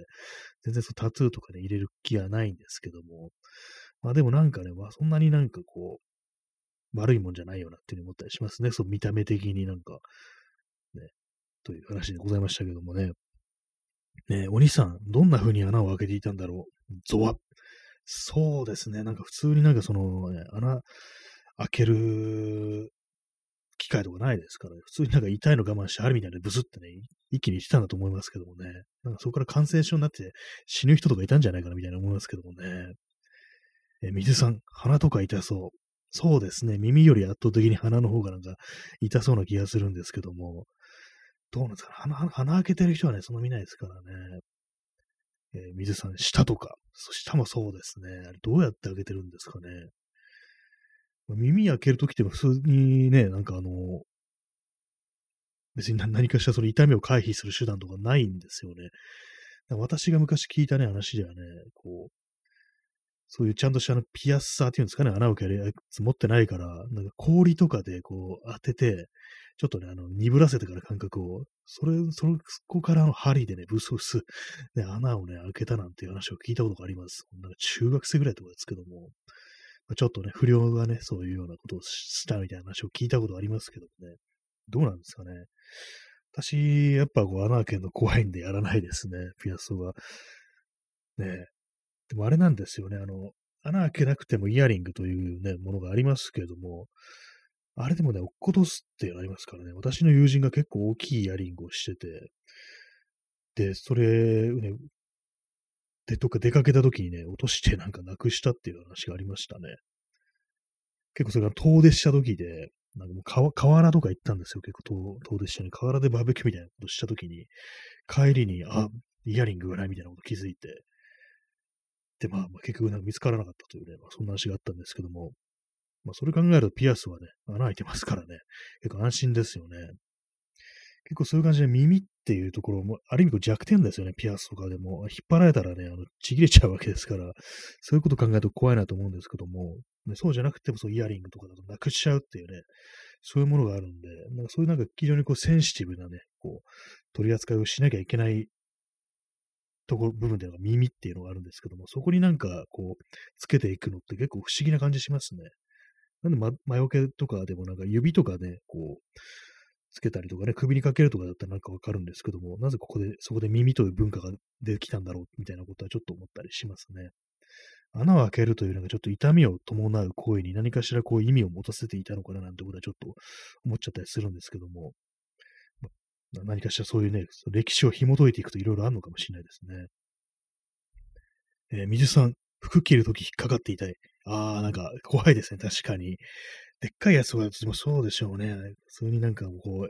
全然そうタトゥーとかね、入れる気はないんですけども、まあでもなんかね、まあ、そんなになんかこう、悪いもんじゃないよなっていうふうに思ったりしますね、そう見た目的になんか、ね、という話でございましたけどもね。ねえ、お兄さん、どんな風に穴を開けていたんだろう。ゾワッ。そうですね。なんか普通になんかその、ね、穴開ける機会とかないですから、ね、普通になんか痛いの我慢して、あるみたいなブスってね、一気に来たんだと思いますけどもね。なんかそこから感染症になって死ぬ人とかいたんじゃないかなみたいな思いますけどもね。え、水さん、鼻とか痛そう。そうですね。耳より圧倒的に鼻の方がなんか痛そうな気がするんですけども。どうなんですか、鼻、鼻開けてる人はね、その見ないですからね。えー、水さん、舌とか。舌もそうですね。あれどうやって開けてるんですかね。耳開けるときって普通にね、なんかあの、別に何かしらその痛みを回避する手段とかないんですよね。私が昔聞いたね、話ではね、こう、そういうちゃんとしたのピアッサーっていうんですかね、穴を開けるやつ持ってないから、なんか氷とかでこう当てて、ちょっとね、あの、鈍らせてから感覚を、それ、そこからの針でね、ブスブス、ね、穴をね、開けたなんていう話を聞いたことがあります。なんか中学生ぐらいとかですけども、ちょっとね、不良がね、そういうようなことをしたみたいな話を聞いたことありますけどもね、どうなんですかね。私、やっぱこう穴開けるの怖いんでやらないですね、ピアッサーは。ね、でもあれなんですよね、あの、穴開けなくてもイヤリングというね、ものがありますけれども、あれでもね、落っことすってありますからね、私の友人が結構大きいイヤリングをしてて、で、それ、ね、で、どっか出かけた時にね、落としてなんかなくしたっていう話がありましたね。結構それが遠出した時で、なんかもう川、河原とか行ったんですよ、結構遠出したね。河原でバーベキューみたいなことした時に、帰りに、あ、イヤリングがないみたいなこと気づいて、で、まあ、まあ、結局なんか見つからなかったというね、まあ、そんな話があったんですけども、まあ、それ考えるとピアスはね、穴開いてますからね、結構安心ですよね。結構そういう感じで耳っていうところも、ある意味こう弱点ですよね、ピアスとかでも。引っ張られたらね、あのちぎれちゃうわけですから、そういうことを考えると怖いなと思うんですけども、ね、そうじゃなくてもそうイヤリングとかだとなくしちゃうっていうね、そういうものがあるんで、なんかそういうなんか非常にこうセンシティブなね、こう、取り扱いをしなきゃいけないところ、部分で耳っていうのがあるんですけども、そこになんかこう、つけていくのって結構不思議な感じしますね。なんで、ま、魔除けとかでもなんか指とかね、こう、つけたりとかね、首にかけるとかだったらなんかわかるんですけども、なぜここで、そこで耳という文化ができたんだろうみたいなことはちょっと思ったりしますね。穴を開けるというのがちょっと痛みを伴う行為に何かしらこう意味を持たせていたのかななんてことはちょっと思っちゃったりするんですけども、何かしらそういうね、歴史を紐解いていくといろいろあるのかもしれないですね。えー、水さん、服着るとき引っかかって痛い。あー、なんか怖いですね、確かに。でっかいやつはそうでしょうね。普通になんかこ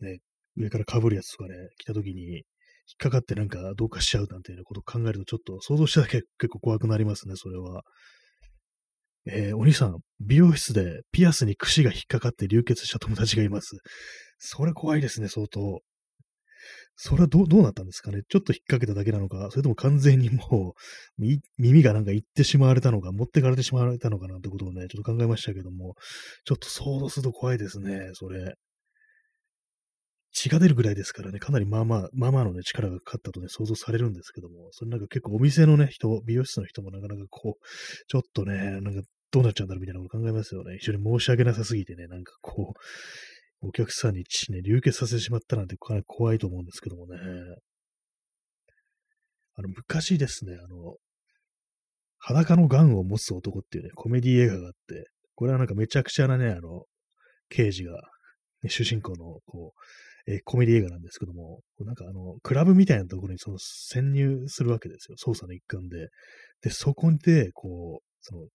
う、ね、上から被るやつとかね、着たときに引っかかってなんかどうかしちゃうなんていうことを考えるとちょっと想像しただけ結構怖くなりますね、それは。えー、お兄さん、美容室でピアスに櫛が引っかかって流血した友達がいます。それ怖いですね、相当。それはどう、どうなったんですかね。ちょっと引っ掛けただけなのか、それとも完全にもう、耳がなんか行ってしまわれたのか、持ってかれてしまわれたのかなんてことをね、ちょっと考えましたけども、ちょっと想像すると怖いですね、それ。血が出るぐらいですからね、かなりまあまあ、まあまあのね、力がかかったとね、想像されるんですけども、それなんか結構お店のね、人、美容室の人もなかなかこう、ちょっとね、なんかどうなっちゃうんだろうみたいなことを考えますよね。非常に申し訳なさすぎてね、なんかこう、お客さんに血ね、流血させてしまったなんてかなり怖いと思うんですけどもね。あの、昔ですね、あの、裸の癌を持つ男っていうね、コメディ映画があって、これはなんかめちゃくちゃなね、あの、刑事が、ね、主人公の、こう、えー、コメディ映画なんですけども、なんかあの、クラブみたいなところにその潜入するわけですよ、捜査の一環で。で、そこで、こう、その、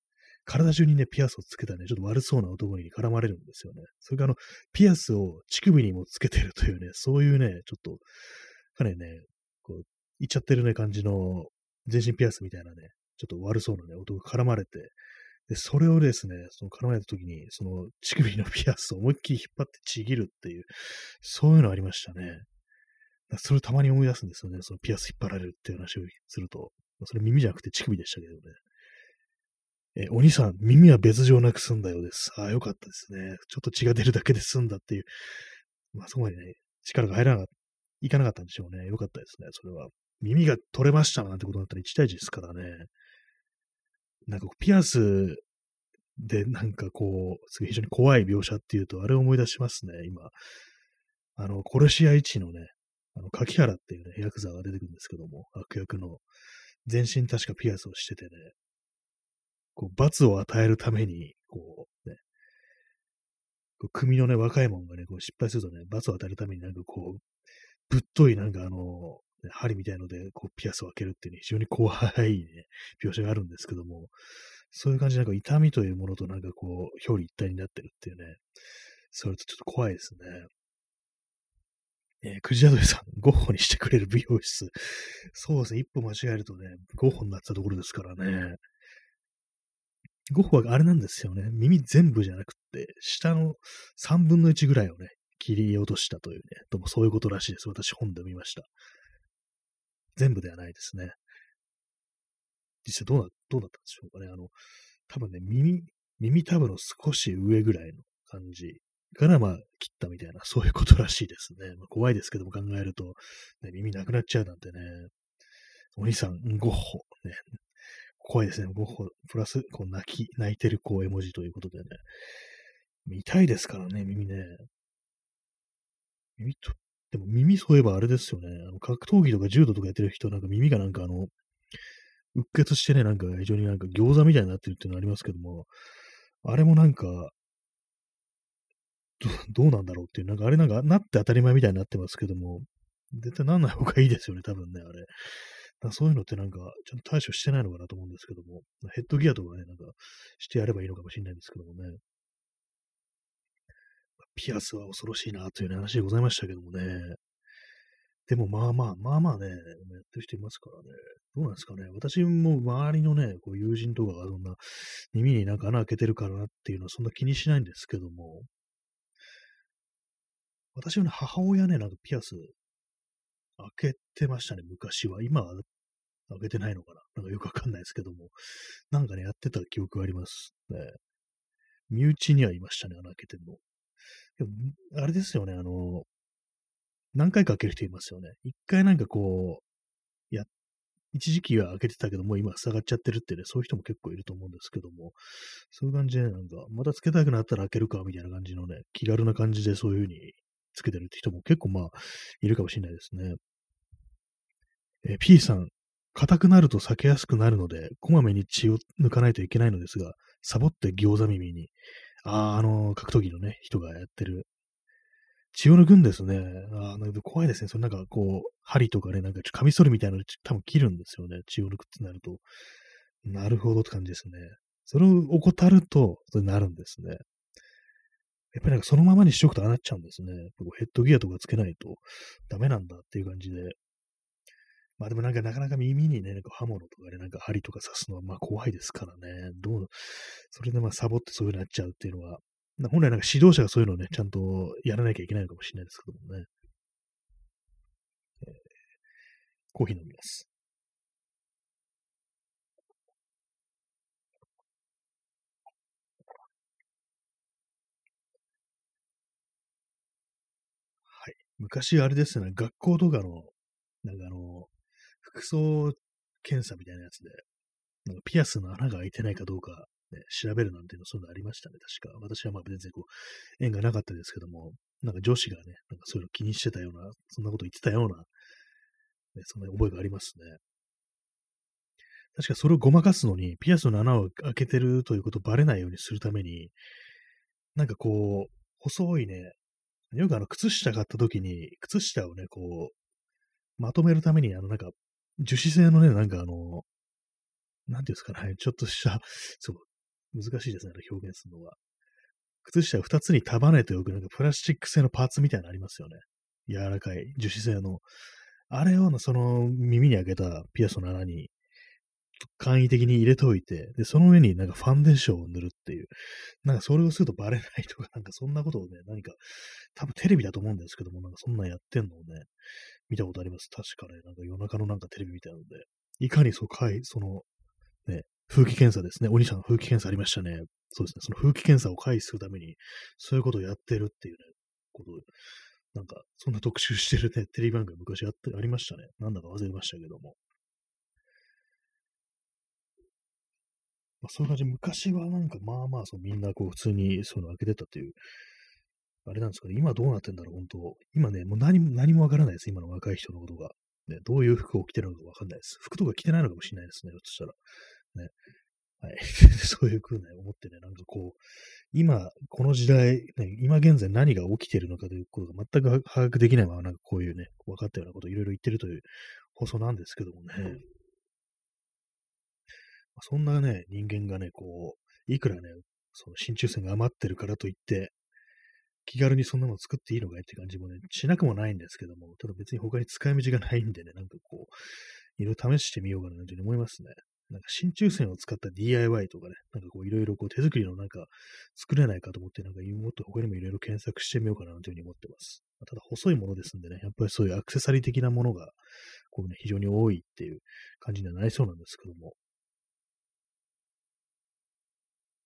体中にね、ピアスをつけたね、ちょっと悪そうな男に絡まれるんですよね。それからあの、ピアスを乳首にもつけてるというね、そういうね、ちょっと、かなりね、こう、いっちゃってるね、感じの、全身ピアスみたいなね、ちょっと悪そうなね、男が絡まれて、で、それをですね、その絡まれた時に、その乳首のピアスを思いっきり引っ張ってちぎるっていう、そういうのありましたね。それをたまに思い出すんですよね、そのピアス引っ張られるっていう話をすると。それ耳じゃなくて乳首でしたけどね。え、お兄さん、耳は別状なく済んだようです。ああ、よかったですね。ちょっと血が出るだけで済んだっていう。まあ、そこまでね、力が入らなかった、いかなかったんでしょうね。よかったですね、それは。耳が取れましたなんてことだったら一対一ですからね。なんか、ピアスでなんかこう、すごい非常に怖い描写っていうと、あれを思い出しますね、今。あの、コレシアいちのね、あの、柿原っていうね、ヤクザが出てくるんですけども、悪役の、全身確かピアスをしててね、こう罰を与えるために、こう、ね、こう組のね、若い者がね、こう失敗するとね、罰を与えるためになんかこう、ぶっといなんかあの、針みたいので、こう、ピアスを開けるっていうね、非常に怖いね、描写があるんですけども、そういう感じでなんか痛みというものとなんかこう、表裏一体になってるっていうね、それとちょっと怖いですね。えー、クジラドリさん、ごほんにしてくれる美容室。そうですね、一歩間違えるとね、ごほんになってたところですからね。ごほんはあれなんですよね、耳全部じゃなくって、下のさんぶんのいちぐらいをね、切り落としたというね、どうもそういうことらしいです。私本で見ました。全部ではないですね。実際どうな、どうだったんでしょうかね。あの、多分ね、耳、耳たぶの少し上ぐらいの感じから、まあ、切ったみたいな、そういうことらしいですね。まあ、怖いですけども考えると、ね、耳なくなっちゃうなんてね。お兄さん、ごほん。ね、怖いですね。ごほん。プラス、こう、泣き、泣いてるこう絵文字ということでね。痛いですからね、耳ね。耳と、でも耳そういえばあれですよね。あの格闘技とか柔道とかやってる人なんか耳がなんかあの、うっ血してね、なんか非常になんか餃子みたいになってるっていうのありますけども、あれもなんか、ど, どうなんだろうっていう、なんかあれなんかなって当たり前みたいになってますけども、絶対なんない方がいいですよね、多分ね、あれ。そういうのってなんか、ちょっと対処してないのかなと思うんですけども、ヘッドギアとかね、なんかしてやればいいのかもしれないんですけどもね。ピアスは恐ろしいなという話でございましたけどもね。でもまあまあ、まあまあね、やってる人いますからね。どうなんですかね。私も周りのね、こう友人とかがそんな耳になんか穴開けてるからなっていうのはそんな気にしないんですけども。私の、ね、母親ね、なんかピアス開けてましたね、昔は。今は開けてないのかな。なんかよくわかんないですけども。なんかね、やってた記憶がありますね。身内にはいましたね、穴開けてるの。あれですよね、あの、何回か開ける人いますよね。一回なんかこう、や、一時期は開けてたけども、今塞がっちゃってるってね、そういう人も結構いると思うんですけども、そういう感じでなんか、またつけたくなったら開けるか、みたいな感じのね、気軽な感じでそういう風につけてるって人も結構まあ、いるかもしれないですね。え、P さん、硬くなると裂けやすくなるので、こまめに血を抜かないといけないのですが、サボって餃子耳に、ああ、あのー、格闘技のね、人がやってる。血を抜くんですね。ああ、なんか怖いですね。そのなんかこう、針とかね、なんかカミソリみたいなの多分切るんですよね。血を抜くってなると。なるほどって感じですね。それを怠ると、それになるんですね。やっぱりなんかそのままにしとくとああなっちゃうんですね。ヘッドギアとかつけないとダメなんだっていう感じで。まあでもなんかなかなか耳にね、なんか刃物とかね、なんか針とか刺すのはまあ怖いですからね。どう、それでまあサボってそういうのになっちゃうっていうのは、本来なんか指導者がそういうのをね、ちゃんとやらなきゃいけないのかもしれないですけどもね。えー、コーヒー飲みます。はい。昔あれですね、学校とかの、なんかあの、服装検査みたいなやつで、なんかピアスの穴が開いてないかどうか、ね、調べるなんていうの、そういうのありましたね、確か。私はまあ全然こう、縁がなかったですけども、なんか女子がね、なんかそういうの気にしてたような、そんなこと言ってたような、ね、そんな覚えがありますね。確かそれをごまかすのに、ピアスの穴を開けてるということをバレないようにするために、なんかこう、細いね、よくあの、靴下買った時に、靴下をね、こう、まとめるために、あの、なんか、樹脂製のね、なんかあの、なんていうんですかね、ちょっとした、そう、難しいですね、表現するのは。靴下をふたつに束ねておく、なんかプラスチック製のパーツみたいなのありますよね。柔らかい、樹脂製の。あれを、その、耳に開けたピアスの穴に、簡易的に入れておいて、で、その上になんかファンデーションを塗るっていう。なんかそれをするとバレないとか、なんかそんなことをね、何か、多分テレビだと思うんですけども、なんかそんなんやってんのをね、見たことあります。確かね、なんか夜中のなんかテレビみたいなので、いかにそうかい、その、ね、風紀検査ですね。お兄さんの風紀検査ありましたね。そうですね。その風紀検査を回避するために、そういうことをやってるっていうね、ことを、なんか、そんな特集してるね、テレビ番組昔あって、ありましたね。なんだか忘れましたけども。まあ、そういう感じ、昔はなんか、まあまあ、そうみんなこう、普通にそういうの開けてたという、あれなんですかね、今どうなってんだろう、本当。今ね、もう何も、何もわからないです、今の若い人のことが。ね、どういう服を着てるのかわかんないです。服とか着てないのかもしれないですね、ひょっとしたら。ね、はい、そういうふうに思ってね、なんかこう、今、この時代、ね、今現在何が起きているのかということが全く把握できないまま、なんかこういうね、分かったようなことをいろいろ言ってるという放送なんですけどもね、うん、そんなね、人間がね、こう、いくらね、その真鍮線が余ってるからといって、気軽にそんなの作っていいのかいって感じもね、しなくもないんですけども、ただ別に他に使い道がないんでね、なんかこう、いろいろ試してみようかなというふうに思いますね。なんか真鍮線を使った ディーアイワイ とかね、なんかこういろいろこう手作りのなんか作れないかと思って、なんかもっと他にもいろいろ検索してみようかなというふうに思ってます。ただ細いものですんでね、やっぱりそういうアクセサリー的なものがこう、ね、非常に多いっていう感じにはなりそうなんですけども。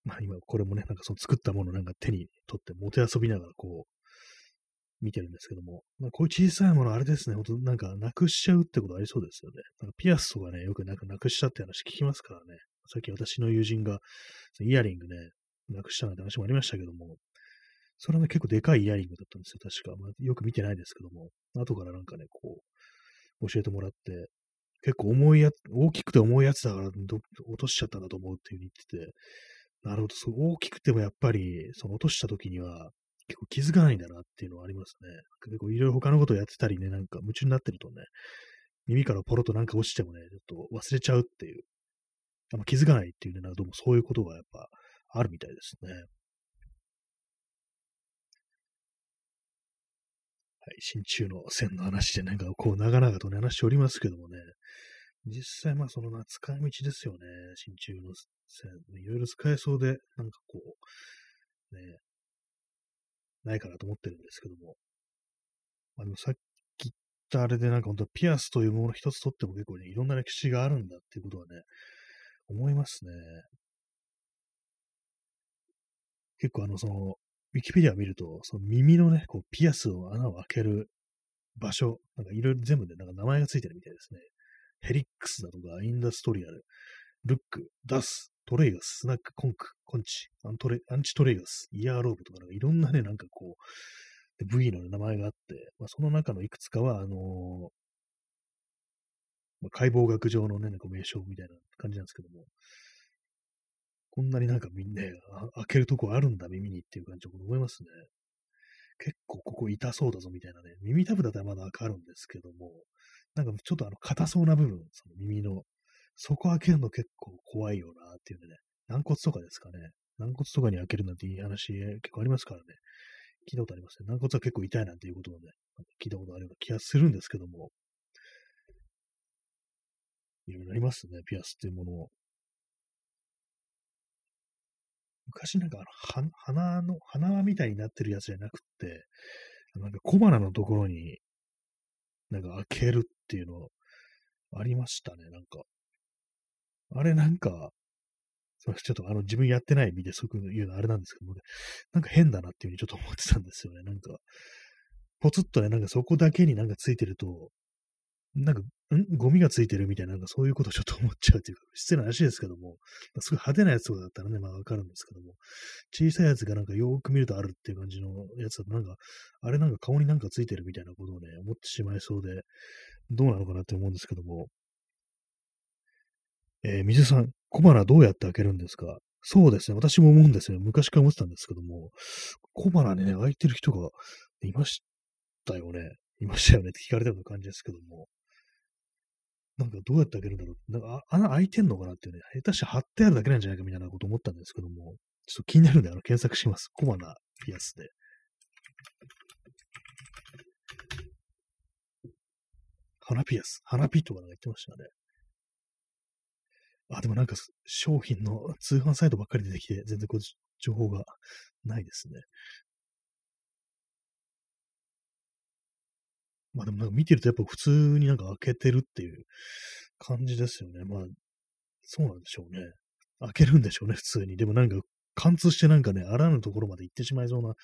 まあ今これもね、なんかその作ったものをなんか手に取って持て遊びながらこう見てるんですけども、まあ、こういう小さいものあれですね、ほんとなんかなくしちゃうってことありそうですよね。なんかピアスとかね、よくなんかなくしちゃって話聞きますからね。さっき私の友人がイヤリングね、なくしたなんて話もありましたけども、それはね結構でかいイヤリングだったんですよ、確か。まあ、よく見てないですけども、後からなんかね、こう教えてもらって、結構重いやつ、大きくて重いやつだからど落としちゃったんだと思うっていう風に言ってて、なるほど、そう大きくてもやっぱり、その落とした時には結構気づかないんだなっていうのはありますね。結構いろいろ他のことをやってたりね、なんか夢中になってるとね、耳からポロッとなんか落ちてもね、ちょっと忘れちゃうっていう、あんま気づかないっていうね、なんかどうもそういうことがやっぱあるみたいですね。はい、真鍮の線の話でなんかこう長々とね、話しておりますけどもね、実際、まあ、その、使い道ですよね。真鍮の線。いろいろ使えそうで、なんかこう、ね、ないかなと思ってるんですけども。まあ、でもさっき言ったあれで、なんか本当ピアスというもの一つ取っても結構ね、いろんな歴史があるんだっていうことはね、思いますね。結構あの、その、ウィキペディアを見ると、その耳のね、こう、ピアスを穴を開ける場所、なんかいろいろ全部で、ね、なんか名前がついてるみたいですね。ヘリックスだとか、インダストリアル、ルック、ダス、トレイガス、スナック、コンク、コンチ、アントレ、アンチトレイガス、イヤーローブとか、なんかいろんなね、なんかこう、部位の名前があって、まあ、その中のいくつかは、あのーまあ、解剖学上のね、なんか名称みたいな感じなんですけども、こんなになんかみんな、ね、開けるとこあるんだ、耳にっていう感じを思いますね。結構ここ痛そうだぞみたいなね、耳たぶだったらまだ開かるんですけども、なんかちょっとあの硬そうな部分、その耳の、そこ開けるの結構怖いよなっていうね、軟骨とかですかね。軟骨とかに開けるなんていい話結構ありますからね。聞いたことありますね。軟骨は結構痛いなんていうことをね、聞いたことあるような気がするんですけども。いろいろありますね、ピアスっていうものを。昔なんかあの鼻の、鼻輪みたいになってるやつじゃなくって、なんか小鼻のところに、なんか開けるっていうのありましたね、なんか。あれなんか、ちょっとあの自分やってない身でそういうのあれなんですけども、ね、なんか変だなっていうふうにちょっと思ってたんですよね、なんか。ポツッとね、なんかそこだけになんかついてると、なんか、んゴミがついてるみたいな、なんかそういうことをちょっと思っちゃうというか、失礼な話ですけども、すごい派手なやつとかだったらね、まあわかるんですけども、小さいやつがなんかよーく見るとあるっていう感じのやつだと、なんか、あれなんか顔になんかついてるみたいなことをね、思ってしまいそうで、どうなのかなって思うんですけども、えー、水さん、小鼻どうやって開けるんですか？そうですね、私も思うんですよ。昔から思ってたんですけども、小鼻ね、開いてる人がいましたよね。いましたよねって聞かれたような感じですけども、なんかどうやって開けるんだろう、なんか穴開いてんのかなっていうね、下手して貼ってあるだけなんじゃないかみたいなこと思ったんですけども、ちょっと気になるんで、あの、検索します。小鼻ピアスで。鼻ピアス、鼻ピとかなんか言ってましたね。あ、でもなんか商品の通販サイトばっかり出てきて、全然こう情報がないですね。まあでもなんか見てるとやっぱ普通になんか開けてるっていう感じですよね。まあ、そうなんでしょうね。開けるんでしょうね、普通に。でもなんか貫通してなんかね、あらぬところまで行ってしまいそうな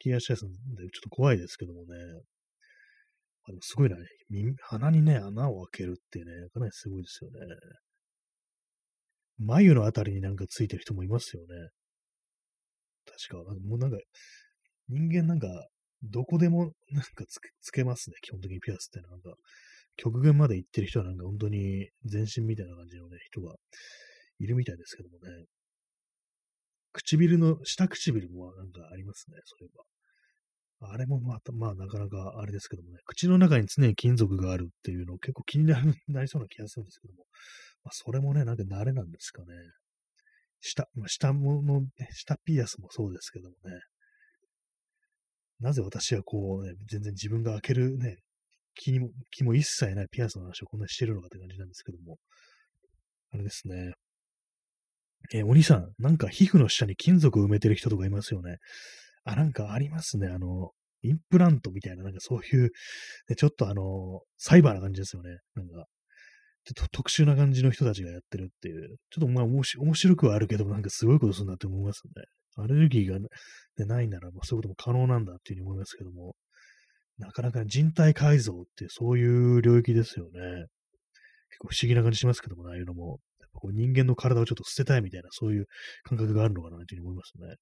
気がしますので、ちょっと怖いですけどもね。あのすごいな、ね、耳、鼻にね、穴を開けるってね、かなりすごいですよね。眉のあたりになんかついてる人もいますよね。確か、もうなんか、人間なんか、どこでもなんかつ け, つけますね、基本的にピアスってなんか、極限まで行ってる人はなんか本当に全身みたいな感じのね、人がいるみたいですけどもね。唇の、下唇もなんかありますね、そういえば。あれもまた、まあなかなかあれですけどもね、口の中に常に金属があるっていうの結構気になる、なりそうな気がするんですけども、まあ、それもね、なんか慣れなんですかね。下、まあ、下もの、下ピアスもそうですけどもね、なぜ私はこうね、全然自分が開けるね、気も、気も一切ないピアスの話をこんなにしてるのかって感じなんですけども、あれですね。えー、お兄さん、なんか皮膚の下に金属を埋めてる人とかいますよね。あ、なんかありますね。あの、インプラントみたいな、なんかそういう、ね、ちょっとあの、サイバーな感じですよね。なんか、ちょっと特殊な感じの人たちがやってるっていう。ちょっとまあ、面白くはあるけども、なんかすごいことするなって思いますね。アレルギーが、ね、ないなら、まあ、そういうことも可能なんだっていうふうに思いますけども、なかなか人体改造ってそういう領域ですよね。結構不思議な感じしますけども、ああいうのも。こう人間の体をちょっと捨てたいみたいな、そういう感覚があるのかなというふうに思いますね。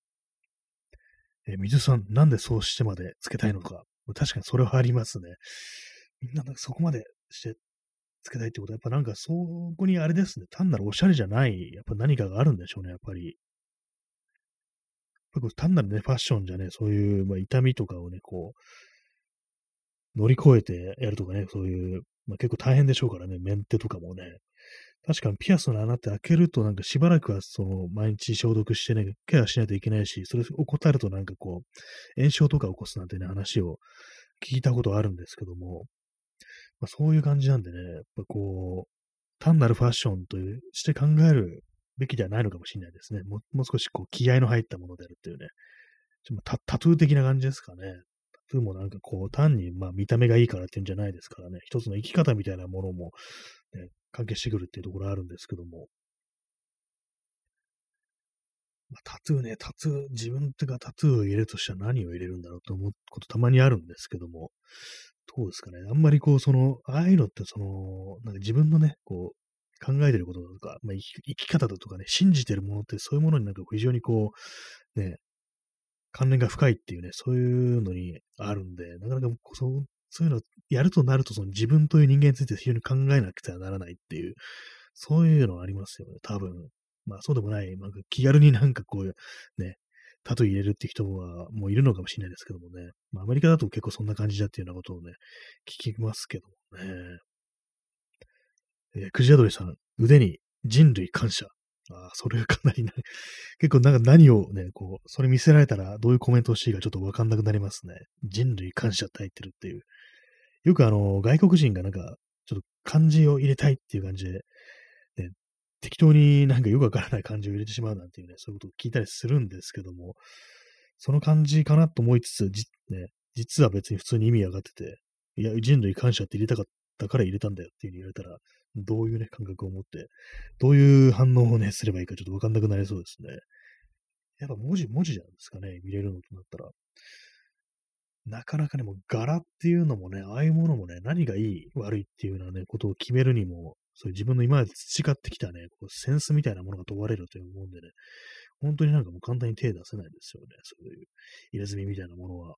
えー、水さん、なんでそうしてまでつけたいのか。確かにそれはありますね。みんななんかそこまでしてつけたいってことは、やっぱなんかそこにあれですね、単なるおしゃれじゃない、やっぱ何かがあるんでしょうね、やっぱり。単なるね、ファッションじゃね、そういう、まあ、痛みとかをね、こう、乗り越えてやるとかね、そういう、まあ、結構大変でしょうからね、メンテとかもね。確かにピアスの穴って開けるとなんかしばらくはその毎日消毒してね、ケアしないといけないし、それを怠るとなんかこう、炎症とか起こすなんてね、話を聞いたことあるんですけども、まあ、そういう感じなんでね、やっぱこう、単なるファッションというして考えるべきではないのかもしれないですね。もう、もう少しこう、気合の入ったものであるっていうね、ちょっと タ, タトゥー的な感じですかね。タトゥーもなんかこう、単にまあ見た目がいいからっていうんじゃないですからね、一つの生き方みたいなものも、ね、関係してくるっていうところあるんですけども。まあ、タトゥーね、タトゥー、自分がタトゥーを入れるとしたら何を入れるんだろうと思うことたまにあるんですけども、どうですかね。あんまりこう、その、ああいうのってその、なんか自分のね、こう、考えてることとか、まあ、生き、生き方だとかね、信じてるものってそういうものになんか非常にこう、ね、関連が深いっていうね、そういうのにあるんで、なかなかそう、そういうのやるとなると、その自分という人間について非常に考えなくてはならないっていう、そういうのはありますよね、多分。まあそうでもない、まあ、気軽になんかこう、ね、タトゥー入れるって人はもういるのかもしれないですけどもね。まあアメリカだと結構そんな感じだっていうようなことをね、聞きますけどもね。えー、くじあどりさん、腕に人類感謝。あ、それがかなりな、結構なんか何をね、こう、それ見せられたらどういうコメントをしていいかちょっとわかんなくなりますね。人類感謝って入ってるっていう。よくあの、外国人がなんか、ちょっと漢字を入れたいっていう感じで、ね、適当になんかよくわからない漢字を入れてしまうなんていうね、そういうことを聞いたりするんですけども、その漢字かなと思いつつ、じね、実は別に普通に意味上がってて、いや、人類感謝って入れたかったから入れたんだよっていう風に言われたら、どういうね、感覚を持って、どういう反応をね、すればいいかちょっとわかんなくなりそうですね。やっぱ文字、文字じゃないですかね、見れるのとなったら。なかなかね、もう柄っていうのもね、ああいうものもね、何がいい、悪いっていうようなね、ことを決めるにも、そういう自分の今まで培ってきたね、こうセンスみたいなものが問われるというもんでね、本当になんかもう簡単に手出せないんですよね、そういう入れ墨みたいなものは。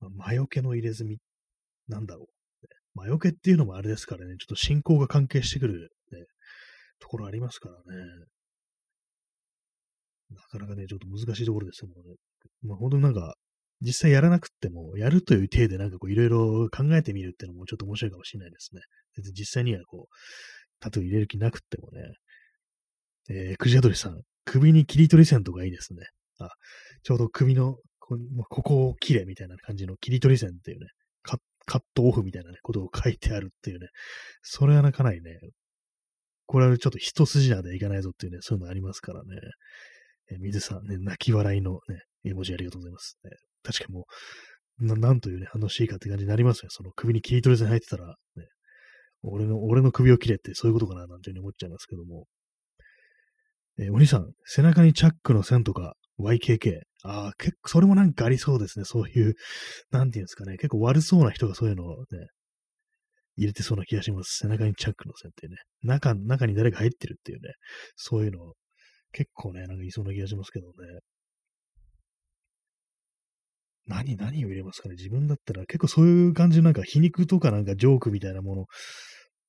まあ、魔除けの入れ墨、なんだろう、ね。魔除けっていうのもあれですからね、ちょっと信仰が関係してくる、ね、ところありますからね。なかなかね、ちょっと難しいところですよね。まあ、本当になんか、実際やらなくっても、やるという体でなんかこういろいろ考えてみるっていうのもちょっと面白いかもしれないですね。全然実際にはこう、タトゥー入れる気なくってもね。えー、くじあどりさん、首に切り取り線とかいいですね。あ、ちょうど首の、こ, ここを切れみたいな感じの切り取り線っていうね、カッ、カットオフみたいなね、ことを書いてあるっていうね。それはなかなかね、これはちょっと一筋縄でいかないぞっていうね、そういうのありますからね。えー、水さん、ね、泣き笑いのね、絵文字ありがとうございます、ね。確かにもう、な, なんというね、反応していいかって感じになりますよ。その首に切り取り線入ってたら、ね、俺の、俺の首を切れってそういうことかな、なんていうふうに思っちゃいますけども。えー、お兄さん、背中にチャックの線とか、ワイケーケー。ああ、結構、それもなんかありそうですね。そういう、なんていうんですかね。結構悪そうな人がそういうのをね、入れてそうな気がします。背中にチャックの線っていうね。中、中に誰か入ってるっていうね。そういうのを、結構ね、なんかいそうな気がしますけどね。何、何を入れますかね。自分だったら結構そういう感じのなんか皮肉とかなんかジョークみたいなものっ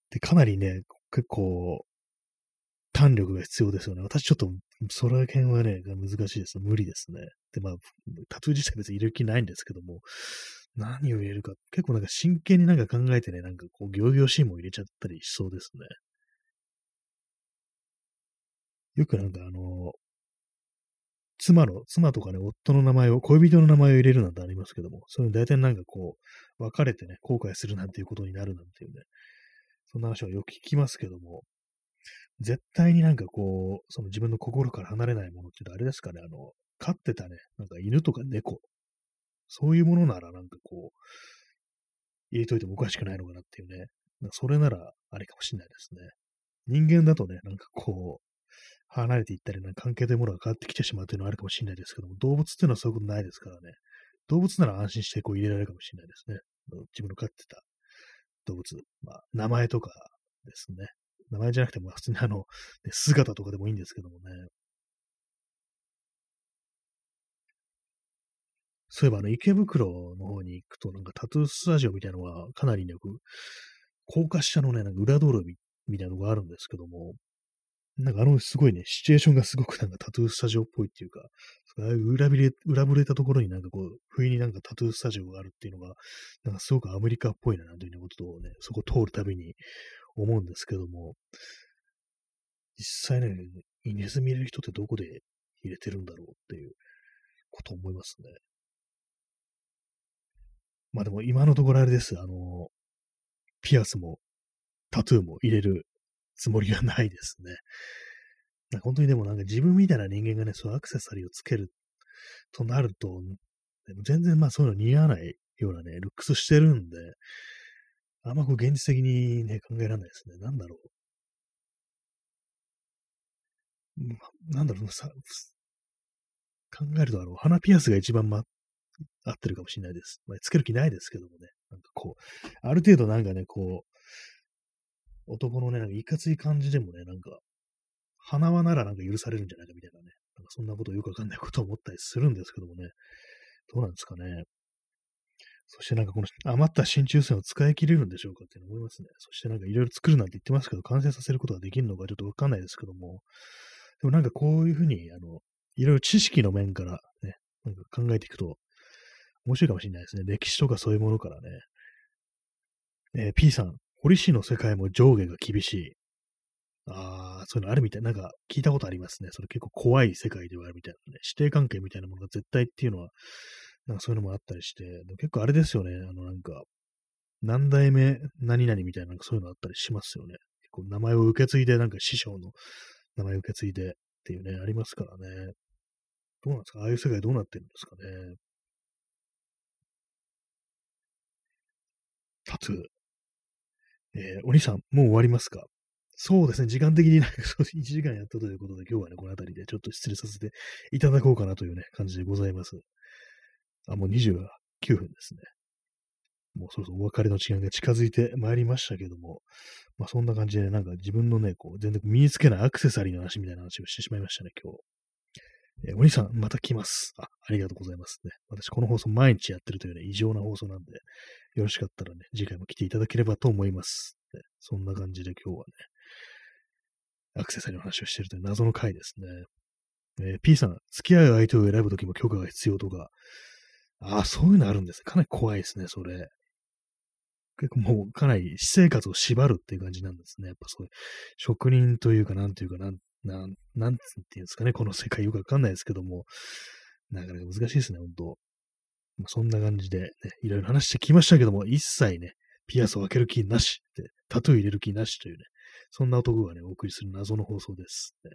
てかなりね、結構、胆力が必要ですよね。私ちょっと、それら辺はね、難しいです。無理ですね。で、まあ、タトゥー自体別に入れる気ないんですけども、何を入れるか、結構なんか真剣になんか考えてね、なんかこう、仰々しいもん入れちゃったりしそうですね。よくなんかあの、妻の、妻とかね、夫の名前を、恋人の名前を入れるなんてありますけども、そういうの大体なんかこう、別れてね、後悔するなんていうことになるなんていうね、そんな話をよく聞きますけども、絶対になんかこう、その自分の心から離れないものっていうと、あれですかね、あの、飼ってたね、なんか犬とか猫、そういうものならなんかこう、入れといてもおかしくないのかなっていうね、それならあれかもしれないですね。人間だとね、なんかこう、離れていったり、ね、関係というものが変わってきてしまうというのはあるかもしれないですけども、動物っていうのはそういうことないですからね。動物なら安心してこう入れられるかもしれないですね。自分の飼ってた動物、まあ、名前とかですね。名前じゃなくても普通にあの、姿とかでもいいんですけどもね。そういえばあの、池袋の方に行くと、なんかタトゥースタジオみたいなのがかなりよく、高架下のね、なんか裏道路みたいなのがあるんですけども、なんかあの、すごいね、シチュエーションがすごくなんかタトゥースタジオっぽいっていうか、裏ぶれ、裏ぶれたところになんかこう、不意になんかタトゥースタジオがあるっていうのが、なんかすごくアメリカっぽいな、なんていうようなことをね、そこ通るたびに思うんですけども、実際ね、入れ墨入れる人ってどこで入れてるんだろうっていうことを思いますね。まあでも今のところあれです、あの、ピアスもタトゥーも入れるつもりがないですね。なんか本当にでもなんか自分みたいな人間がね、そうアクセサリーをつけるとなると、でも全然まあそういうの似合わないようなね、ルックスしてるんで、あんまこう現実的にね、考えられないですね。なんだろう。ま、なんだろうさ、考えるとあの、鼻ピアスが一番ま、合ってるかもしれないです。まあ、つける気ないですけどもね。なんかこう、ある程度なんかね、こう、男のね、なんかいかつい感じでもね、なんか、鼻はならなんか許されるんじゃないかみたいなね、なんかそんなことをよくわかんないことを思ったりするんですけどもね、どうなんですかね。そしてなんかこの余った真鍮線を使い切れるんでしょうかって思いますね。そしてなんかいろいろ作るなんて言ってますけど、完成させることができるのかちょっとわかんないですけども、でもなんかこういうふうに、あの、いろいろ知識の面からね、なんか考えていくと面白いかもしれないですね。歴史とかそういうものからね。えー、P さん。彫師の世界も上下が厳しい。ああ、そういうのあるみたいな、なんか聞いたことありますね。それ結構怖い世界ではあるみたいなね。師弟関係みたいなものが絶対っていうのは、なんかそういうのもあったりして、でも結構あれですよね。あのなんか、何代目何々みたいな、なんかそういうのあったりしますよね。結構名前を受け継いで、なんか師匠の名前を受け継いでっていうね、ありますからね。どうなんですか？ああいう世界どうなってるんですかね。タトゥー。えー、お兄さん、もう終わりますか？そうですね、時間的になんかいちじかんやったということで、今日はね、この辺りでちょっと失礼させていただこうかなというね、感じでございます。あ、もうにじゅうきゅうふんですね。もうそろそろお別れの時間が近づいてまいりましたけども、まあそんな感じで、ね、なんか自分のね、こう、全然身につけないアクセサリーの話みたいな話をしてしまいましたね、今日。えー、お兄さん、また来ます。あ、ありがとうございますね。私、この放送毎日やってるというね、異常な放送なんで、よろしかったらね、次回も来ていただければと思います。ね、そんな感じで今日はね、アクセサリーの話をしているという謎の回ですね。えー、P さん、付き合う相手を選ぶときも許可が必要とか、ああ、そういうのあるんですね。かなり怖いですね、それ。結構もうかなり私生活を縛るっていう感じなんですね。やっぱそういう職人というか、なんというか、なん、なん、なんていうんですかね、この世界よくわかんないですけども、なかなか難しいですね、ほんと。そんな感じで、ね、いろいろ話してきましたけども、一切ね、ピアスを開ける気なしって、タトゥー入れる気なしというね、そんな男がね、お送りする謎の放送です、ね。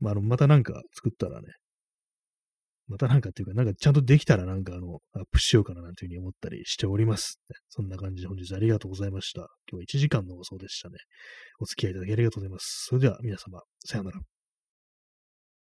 まあ、あの、またなんか作ったらね、またなんかっていうか、なんかちゃんとできたらなんかあの、アップしようかななんていうふうに思ったりしております、ね。そんな感じで本日ありがとうございました。今日はいちじかんの放送でしたね。お付き合いいただきありがとうございます。それでは皆様、さようなら。